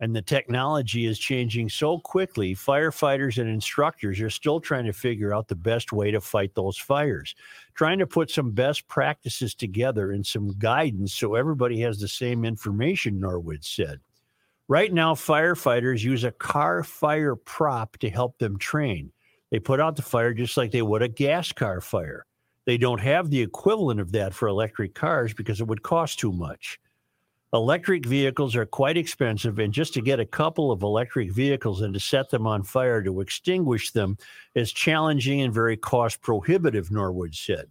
and the technology is changing so quickly, firefighters and instructors are still trying to figure out the best way to fight those fires, trying to put some best practices together and some guidance so everybody has the same information, Norwood said. Right now, firefighters use a car fire prop to help them train. They put out the fire just like they would a gas car fire. They don't have the equivalent of that for electric cars because it would cost too much. Electric vehicles are quite expensive, and just to get a couple of electric vehicles and to set them on fire to extinguish them is challenging and very cost prohibitive, Norwood said.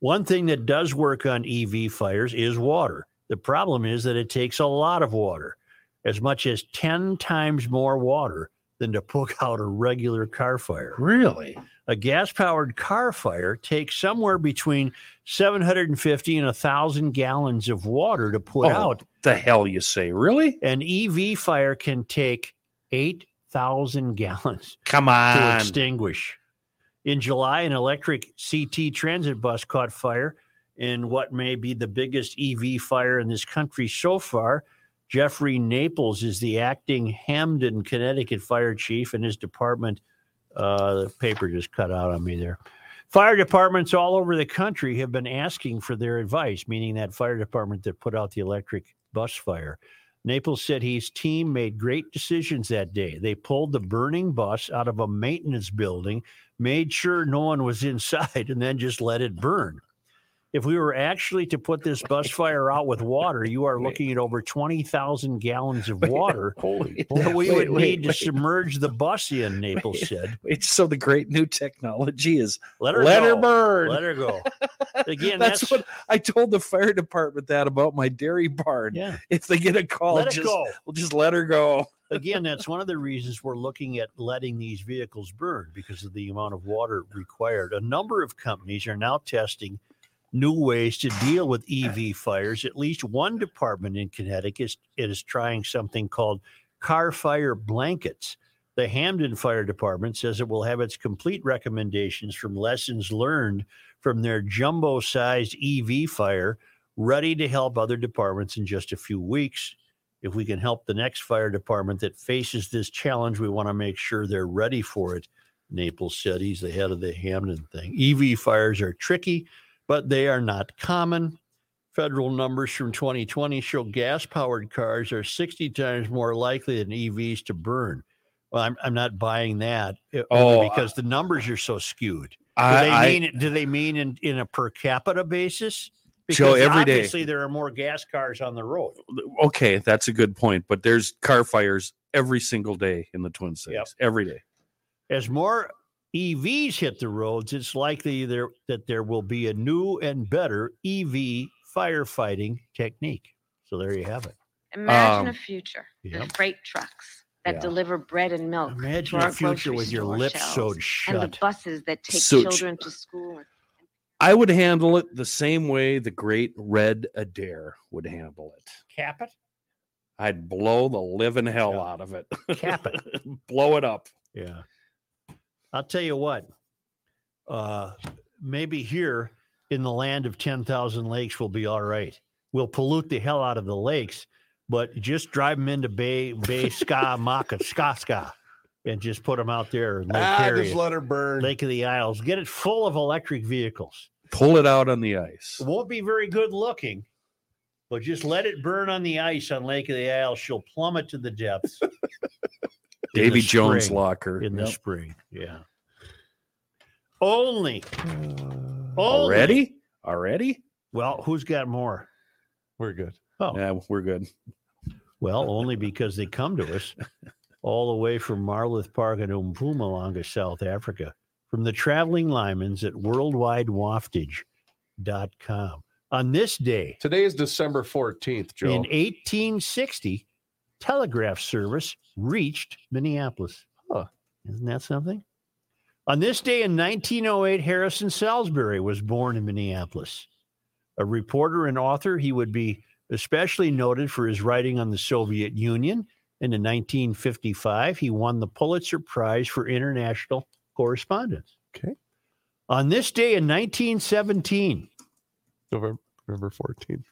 One thing that does work on E V fires is water. The problem is that it takes a lot of water, as much as ten times more water than to put out a regular car fire. Really? A gas-powered car fire takes somewhere between seven hundred fifty and one thousand gallons of water to put oh, out. The hell you say, really? An E V fire can take eight thousand gallons Come on. to extinguish. In July, an electric C T transit bus caught fire in what may be the biggest E V fire in this country so far. Jeffrey Naples is the acting Hamden, Connecticut fire chief, and his department, uh, the paper just cut out on me there. Fire departments all over the country have been asking for their advice, meaning that fire department that put out the electric bus fire. Naples said his team made great decisions that day. They pulled the burning bus out of a maintenance building, made sure no one was inside, and then just let it burn. If we were actually to put this bus fire out with water, you are looking at over twenty thousand gallons of water wait, that we wait, would wait, need wait. to submerge the bus in, Naples wait, said. Wait, so the great new technology is let her, let her burn. Let her go. Again, that's, that's what I told the fire department that about my dairy barn. Yeah. If they get a call, just, go. we'll just let her go. Again, that's one of the reasons we're looking at letting these vehicles burn because of the amount of water required. A number of companies are now testing new ways to deal with E V fires. At least one department in Connecticut is, is trying something called car fire blankets, The Hamden Fire Department says it will have its complete recommendations from lessons learned from their jumbo-sized E V fire ready to help other departments in just a few weeks. If we can help the next fire department that faces this challenge, we want to make sure they're ready for it, Naples said. He's the head of the Hamden thing. E V fires are tricky, but they are not common. Federal numbers from twenty twenty show gas-powered cars are sixty times more likely than E Vs to burn. Well, I'm I'm not buying that oh, because the numbers are so skewed. Do I, they mean I, do they mean in, in a per capita basis? Because Joe, every obviously day, there are more gas cars on the road. Okay, that's a good point. But there's car fires every single day in the Twin Cities, yep. every day. As more E Vs hit the roads, it's likely there that there will be a new and better E V firefighting technique. So there you have it. Imagine um, a future yep. with freight trucks that yeah. deliver bread and milk. Imagine a future with your lips sewed shut. And the buses that take so children ch- to school. I would handle it the same way the great Red Adair would handle it. Cap it? I'd blow the living hell yeah. out of it. Cap it. Blow it up. Yeah. I'll tell you what. Uh, maybe here in the land of ten thousand lakes we'll be all right. We'll pollute the hell out of the lakes, but just drive them into Bay, Bay, Ska, Maka, Ska, Ska, and just put them out there. And ah, Harriet, just let her burn. Lake of the Isles. Get it full of electric vehicles. Pull it out on the ice. It won't be very good looking, but just let it burn on the ice on Lake of the Isles. She'll plummet to the depths. Davy Jones locker. In yep. the spring, yeah. Only. Uh, Only. Already? Already? Well, who's got more? We're good. Oh, yeah, we're good. Well, only because they come to us all the way from Marloth Park in Mpumalanga, South Africa, from the traveling Limans at worldwide waftage dot com. On this day, today is December fourteenth, Joe. In eighteen sixty, telegraph service reached Minneapolis. Huh. Isn't that something? On this day in nineteen oh eight, Harrison Salisbury was born in Minneapolis. A reporter and author, he would be especially noted for his writing on the Soviet Union. And in nineteen fifty-five, he won the Pulitzer Prize for International Correspondence. Okay. On this day in nineteen seventeen. November fourteenth.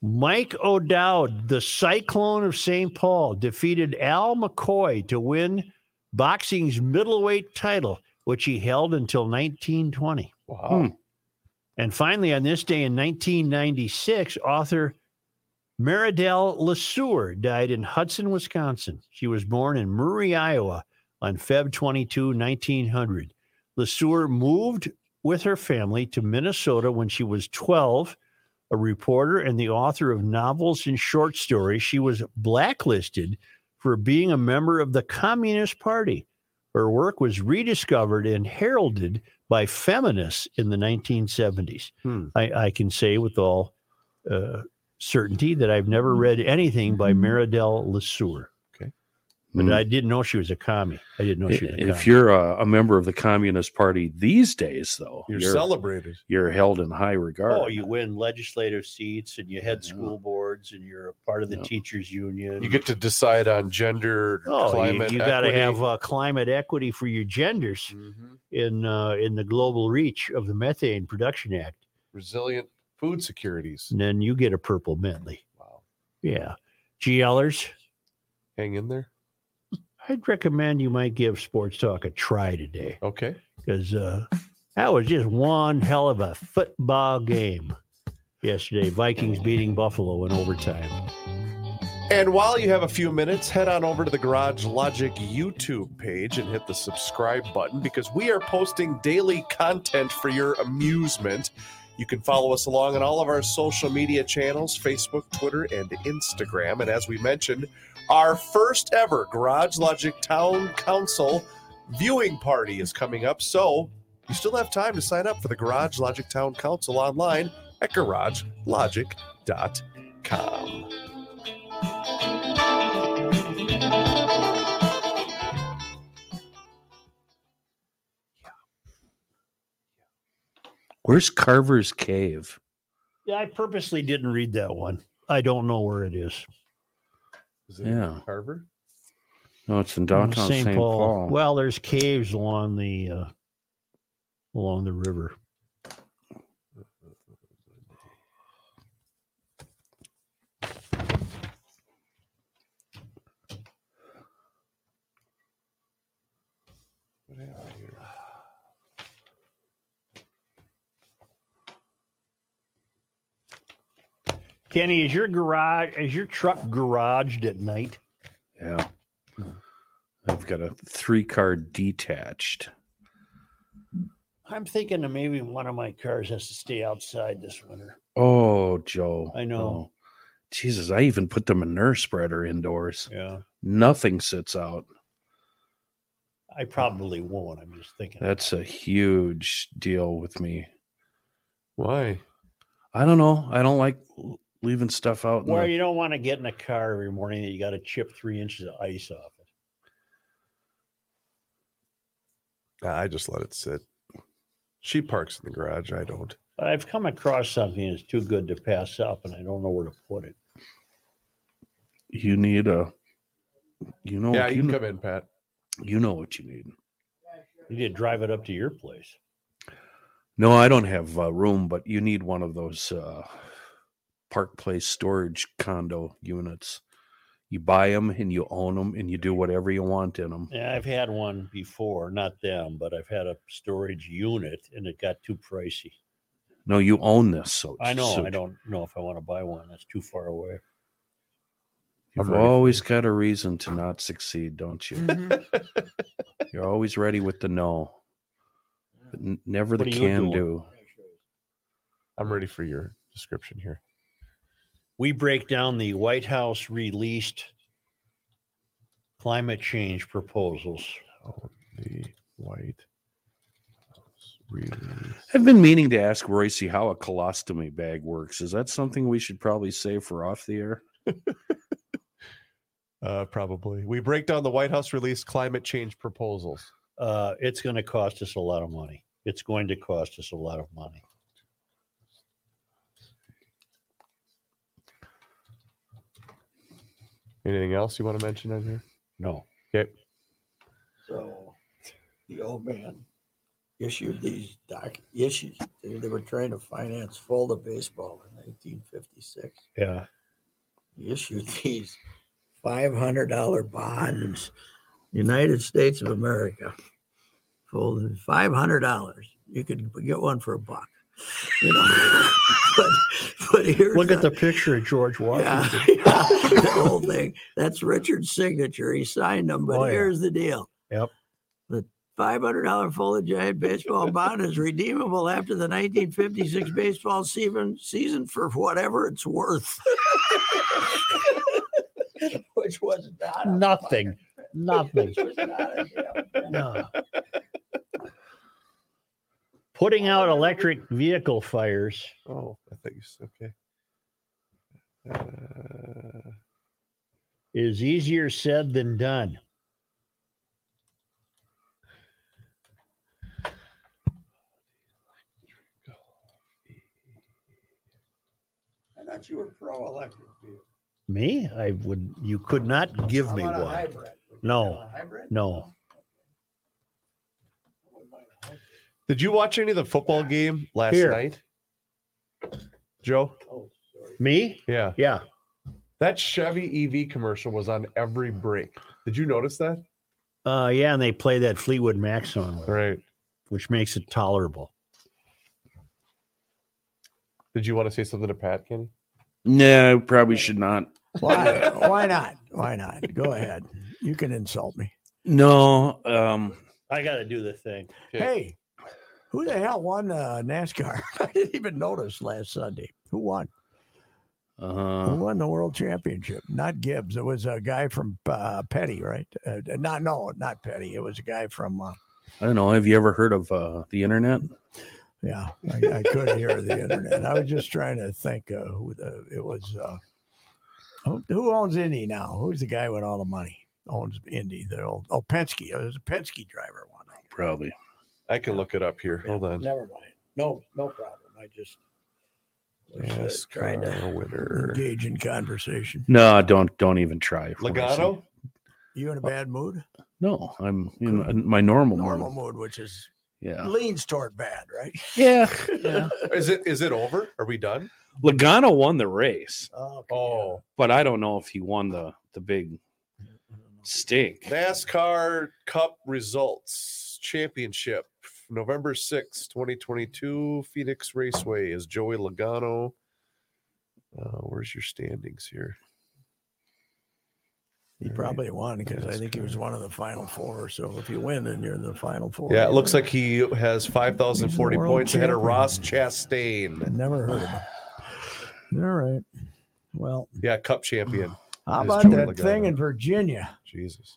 Mike O'Dowd, the Cyclone of Saint Paul, defeated Al McCoy to win boxing's middleweight title, which he held until nineteen twenty. Wow. Hmm. And finally, on this day in nineteen ninety-six, author Meridel LeSueur died in Hudson, Wisconsin. She was born in Murray, Iowa on February twenty-second, nineteen hundred. LeSueur moved with her family to Minnesota when she was twelve, a reporter and the author of novels and short stories. She was blacklisted for being a member of the Communist Party. Her work was rediscovered and heralded by feminists in the nineteen seventies. Hmm. I, I can say with all uh, certainty that I've never read anything by Meridel LeSueur. Okay, but hmm. I didn't know she was a commie. I didn't know she was a commie. If you're a, a member of the Communist Party these days, though, you're, you're celebrated. You're held in high regard. Oh, you win legislative seats, and you head yeah. school boards, and you're a part of the yeah. teachers' union. You get to decide on gender, oh, climate. You, you got to have uh, climate equity for your genders. Mm-hmm. in uh, in the global reach of the Methane Production Act. Resilient food securities. And then you get a purple Bentley. Wow. Yeah. GLers. Hang in there. I'd recommend you might give Sports Talk a try today. Okay. Because uh, that was just one hell of a football game yesterday. Vikings beating Buffalo in overtime. And while you have a few minutes, head on over to the Garage Logic YouTube page and hit the subscribe button because we are posting daily content for your amusement. You can follow us along on all of our social media channels, Facebook, Twitter, and Instagram. And as we mentioned, our first ever Garage Logic Town Council viewing party is coming up. So you still have time to sign up for the Garage Logic Town Council online at garage logic dot com. Where's Carver's Cave? Yeah, I purposely didn't read that one. I don't know where it is. Is it yeah. Carver? No, it's in downtown Saint Paul. Paul. Well, there's caves along the uh, along the river. Kenny, is your garage is your truck garaged at night? Yeah. I've got a three car detached. I'm thinking that maybe one of my cars has to stay outside this winter. Oh, Joe. I know. Oh. Jesus, I even put the manure spreader indoors. Yeah. Nothing sits out. I probably won't. I'm just thinking. That's a huge deal with me. Why? I don't know. I don't like leaving stuff out. Well, the... you don't want to get in a car every morning that you got to chip three inches of ice off it. I just let it sit. She parks in the garage. I don't. But I've come across something that's too good to pass up, and I don't know where to put it. You need a, you know. Yeah, you, you can know, come in, Pat. You know what you need. You need to drive it up to your place. No, I don't have uh, room, but you need one of those uh, Park Place storage condo units. You buy them and you own them and you do whatever you want in them. Yeah, I've had one before, not them, but I've had a storage unit and it got too pricey. No, you own this. So I know. So I don't know if I want to buy one. That's too far away. You've always got a reason to not succeed, don't you? Mm-hmm. You're always ready with the no. But never what the can do. I'm ready for your description here. We break down the White House released climate change proposals. Oh, the White House release. I've been meaning to ask Roycey how a colostomy bag works. Is that something we should probably save for off the air? uh, probably. We break down the White House released climate change proposals. Uh, it's going to cost us a lot of money. It's going to cost us a lot of money. Anything else you want to mention on here? No. Okay. So the old man issued these doc issues. They, they were trying to finance Fulda baseball in nineteen fifty-six. Yeah. He issued these five hundred dollars bonds. United States of America, for five hundred dollars, you could get one for a buck. You know, but, but here's look at a, the picture of George Washington. Yeah, yeah, the whole thing. That's Richard's signature. He signed them. But oh, yeah. Here's the deal. Yep. The five hundred dollar Fulda Giant baseball bond is redeemable after the nineteen fifty six baseball season season for whatever it's worth, which was not nothing. Buck. Nothing. No. Putting out electric vehicle fires. Oh, I think it's okay. Uh... Is easier said than done. I thought you were pro electric vehicle. Me? I would. You could not give me one. Hybrid? No, no. Did you watch any of the football game last Here. night, Joe? Oh, me? Yeah, yeah. That Chevy E V commercial was on every break. Did you notice that? Uh, yeah, and they play that Fleetwood Mac song, right? Which makes it tolerable. Did you want to say something to Pat, Kenny? No, probably should not. Why? Why not? Why not? Go ahead. You can insult me. No, um, I got to do the thing. Okay. Hey, who the hell won uh, NASCAR? I didn't even notice last Sunday. Who won? Uh, who won the world championship? Not Gibbs. It was a guy from uh, Petty, right? Uh, not no, not Petty. It was a guy from. Uh, I don't know. Have you ever heard of uh, the internet? Yeah, I, I could hear the internet. I was just trying to think uh, who the, it was. Uh, who, who owns Indy now? Who's the guy with all the money? Owns Indy, the old oh Penske. There's a Penske driver one. Probably. I can look it up here. Yeah, hold on. Never mind. No, no problem. I just was uh, trying to winter. engage in conversation. No, don't don't even try. Logano? You in a bad mood? No, I'm in Good. my normal normal mood, mood which is yeah leans toward bad, right? Yeah. yeah. Is it is it over? Are we done? Logano won the race. Oh, okay. oh. But I don't know if he won the the big stink. NASCAR Cup results championship November sixth, twenty twenty-two, Phoenix Raceway is Joey Logano. Uh, where's your standings here? He probably won because I think he was one of the final four. So if you win, then you're in the final four. Yeah, it looks like he has five thousand forty points ahead of Ross Chastain. I never heard of him. All right. Well. Yeah, Cup champion. How about that thing in Virginia? Jesus.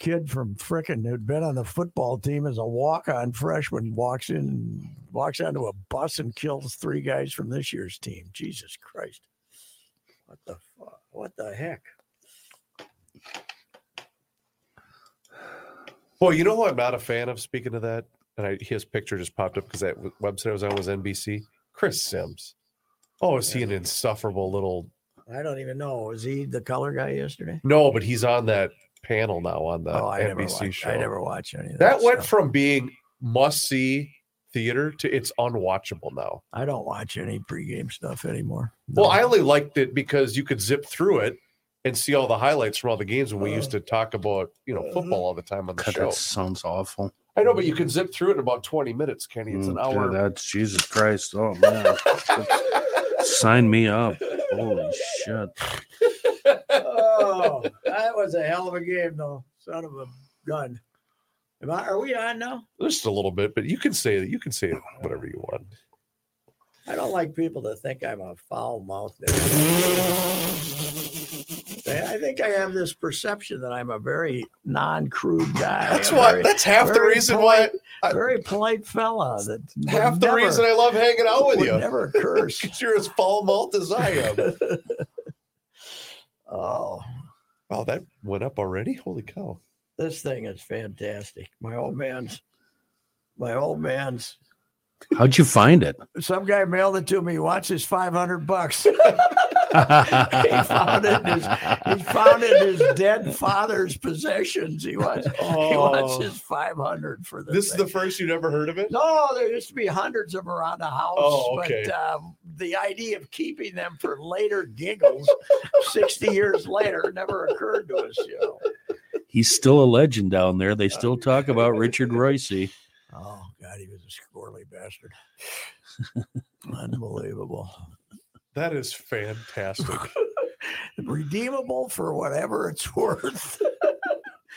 Kid from frickin' who'd been on the football team as a walk-on freshman walks in, walks onto a bus and kills three guys from this year's team. Jesus Christ. What the fuck? What the heck? Well, you know who I'm not a fan of, speaking of that, and I, his picture just popped up because that website I was on was N B C. Chris Sims. Oh, is yeah. he an insufferable little... I don't even know. Was he the color guy yesterday? No, but he's on that panel now on the oh, I N B C watched, show. I never watch any of that. That went stuff. from being must-see theater to it's unwatchable now. I don't watch any pregame stuff anymore. No. Well, I only liked it because you could zip through it and see all the highlights from all the games when we uh, used to talk about, you know, football all the time on the God, show. That sounds awful. I know, but you can zip through it in about twenty minutes, Kenny. It's an mm, hour. Yeah, that's Jesus Christ. Oh, man. Sign me up. Holy shit. Oh, that was a hell of a game, though. Son of a gun. Am I, are we on now? Just a little bit, but you can say that. You can say whatever you want. I don't like people to think I'm a foul-mouthed. I think I have this perception that I'm a very non-crude guy. That's why. Very, that's half the reason polite, why. I, very polite fella. That half the never, reason I love hanging out with you. Never curse. Because you're as foul-mouthed as I am. Oh, wow! That went up already. Holy cow! This thing is fantastic. My old man's. My old man's. How'd you find it? Some guy mailed it to me. Watch his five hundred bucks. He found it in his, he found it in his dead father's possessions. He wants, oh. he wants his five hundred for this. This thing. Is the first you'd ever heard of it? No, there used to be hundreds of them around the house. Oh, okay. But um, the idea of keeping them for later giggles sixty years later never occurred to us. You know. He's still a legend down there. They still talk about Richard Roycey. Oh, God, he was a squirrely bastard. Unbelievable. That is fantastic. Redeemable for whatever it's worth.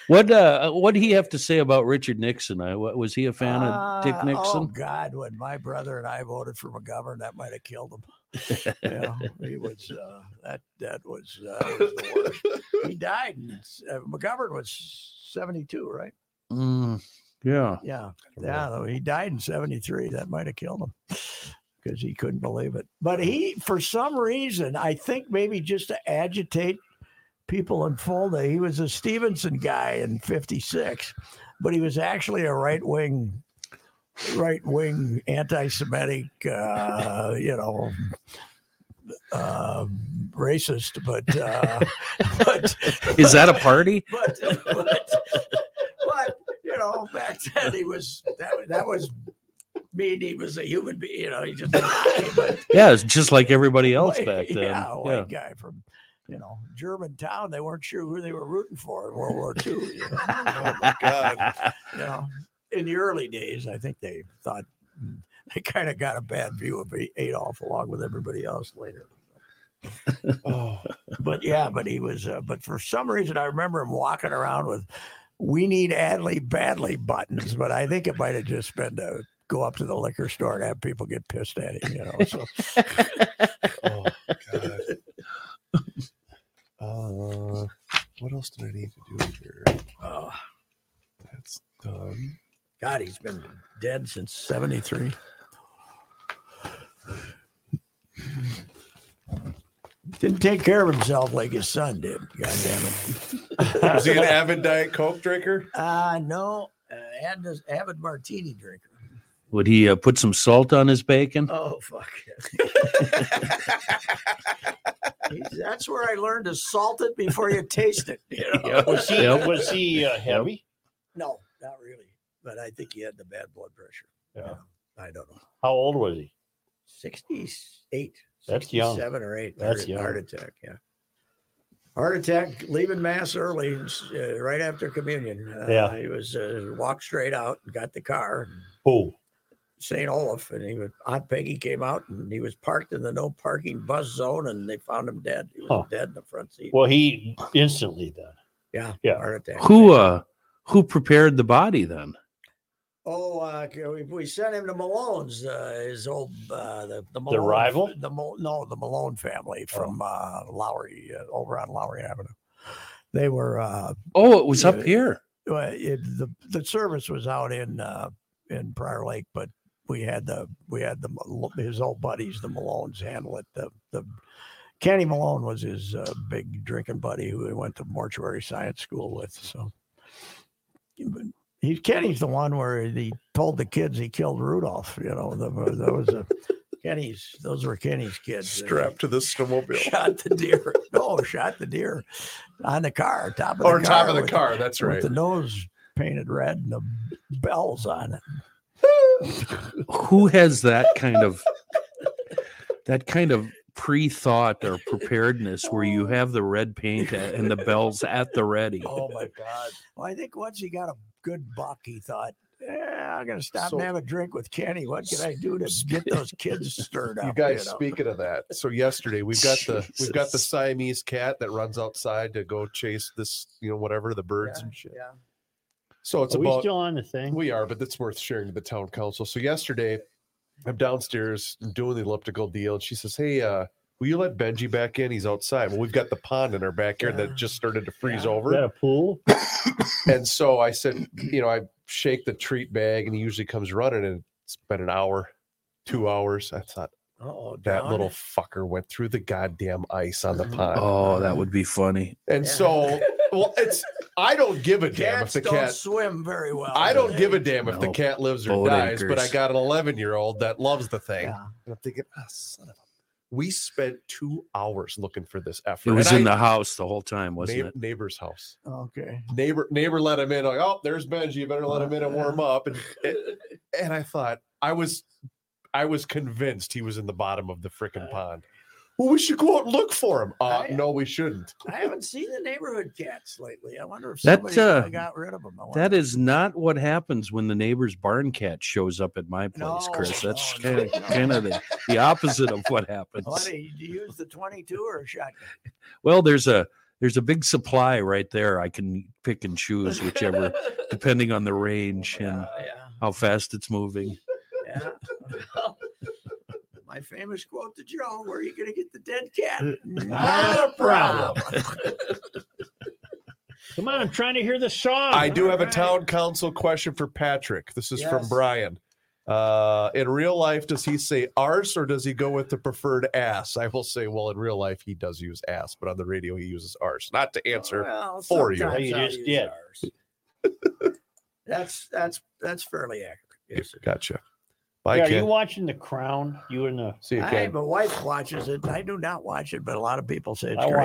What uh, what did he have to say about Richard Nixon? I, was he a fan uh, of Dick Nixon? Oh, God, when my brother and I voted for McGovern, that might have killed him. Yeah, he was uh, that that was, uh, was the worst. He died. In, uh, McGovern was seventy-two, right? Mm. Yeah. Yeah. Yeah. He died in seventy-three. That might have killed him because he couldn't believe it. But he, for some reason, I think maybe just to agitate people in Fulda, he was a Stevenson guy in fifty-six, but he was actually a right wing, right wing anti-Semitic, uh, you know, uh, racist. But, uh, but is that a party? But, but, but you know, back then he was that, that was mean. He was a human being, you know. He just but, yeah, it's just like everybody else white, back then. Yeah, white yeah. guy from you know German town. They weren't sure who they were rooting for in World War Two. You know? Oh my God! You know, in the early days, I think they thought they kind of got a bad view of Adolf along with everybody else later. Oh, but yeah, but he was. Uh, but for some reason, I remember him walking around with. We need Adley badly buttons, but I think it might have just been to go up to the liquor store and have people get pissed at him, you know. So. Oh, God. Uh, what else did I need to do here? Oh, that's done. God, he's been dead since seventy-three. Didn't take care of himself like his son did. God damn it. Was he an avid Diet Coke drinker? Uh, no, uh, avid, avid martini drinker. Would he uh, put some salt on his bacon? Oh, fuck. That's where I learned to salt it before you taste it. You know? Yeah. Was he, yeah. was he uh, heavy? No, not really. But I think he had the bad blood pressure. Yeah. yeah. I don't know. How old was he? sixty-eight. That's young. Seven or eight. That's heart, young. Heart attack, yeah. Heart attack, leaving mass early, uh, right after communion. Uh, yeah. He was uh, walked straight out and got the car. Who? Saint Olaf, and he was Aunt Peggy came out, and he was parked in the no parking bus zone, and they found him dead. He was huh. dead in the front seat. Well, he instantly then. Yeah, yeah. Heart attack. Who uh, who prepared the body then? Oh, uh, we, we sent him to Malone's. Uh, his old uh, the the, Malone, the rival, the Mo, no, the Malone family from uh, Lowry uh, over on Lowry Avenue. They were. Uh, oh, it was uh, up here. Uh, it, the the service was out in uh, in Prior Lake, but. We had the we had the his old buddies, the Malones, handle it. The the Kenny Malone was his uh, big drinking buddy who he went to mortuary science school with. So he Kenny's the one where he told the kids he killed Rudolph. You know, the, that was a Kenny's. Those were Kenny's kids. Strapped to the snowmobile. Shot the deer. No, shot the deer on the car, top of the or car. Or top of the with, car. That's right. With the nose painted red and the bells on it. Who has that kind of that kind of pre-thought or preparedness where you have the red paint and the bells at the ready? Oh my God! Well, I think once he got a good buck, he thought, "Yeah, I'm gonna stop so, and have a drink with Kenny. What can I do to get those kids stirred up?" You guys, you know? Speaking of that, so yesterday we've got Jesus. the we've got the Siamese cat that runs outside to go chase this, you know, whatever the birds yeah, and shit. Yeah. So it's are about, we still on the thing? We are, but it's worth sharing to the town council. So yesterday, I'm downstairs doing the elliptical deal, and she says, "Hey, uh, will you let Benji back in? He's outside." Well, we've got the pond in our backyard yeah. that just started to freeze yeah. over. Is that a pool? And so I said, you know, I shake the treat bag, and he usually comes running, and it's been an hour, two hours. I thought, oh, that little fucker went through the goddamn ice on the pond. Oh, that would be funny. And yeah. so, well, it's. I don't give a damn Cats if the cat don't swim very well. I don't give a damn if no. the cat lives or Boat dies, anchors. But I got an eleven-year-old that loves the thing. Yeah. And I'm thinking, ah, oh, son of a. We spent two hours looking for this effort. It was and in I, the house the whole time, wasn't na- it? Neighbor's house. Okay. Neighbor, neighbor let him in. Like, oh, there's Benji. You better let him in and warm up. And and I thought I was, I was convinced he was in the bottom of the frickin' pond. Well, we should go out and look for him. Uh, no, we shouldn't. I haven't seen the neighborhood cats lately. I wonder if somebody that, uh, got rid of them. That is not what happens when the neighbor's barn cat shows up at my place, no, Chris. That's no, kind, no. Of, kind of the, the opposite of what happens. What, do you use the twenty-two or a shotgun? Well, there's a there's a big supply right there. I can pick and choose whichever, depending on the range oh, yeah, and yeah. how fast it's moving. Yeah. My famous quote to Joe, where are you going to get the dead cat? Not a problem. Come on, I'm trying to hear the song. I do All have right. a town council question for Patrick. This is yes. from Brian. Uh, in real life, does he say arse or does he go with the preferred ass? I will say, well, in real life, he does use ass, but on the radio, he uses arse. Not to answer well, for you. Well, you just did. that's, that's, that's fairly accurate. Yes, sir. Gotcha. Like yeah, are it. you watching The Crown? You and the. See, I, my wife watches it. I do not watch it, but a lot of people say it's I great.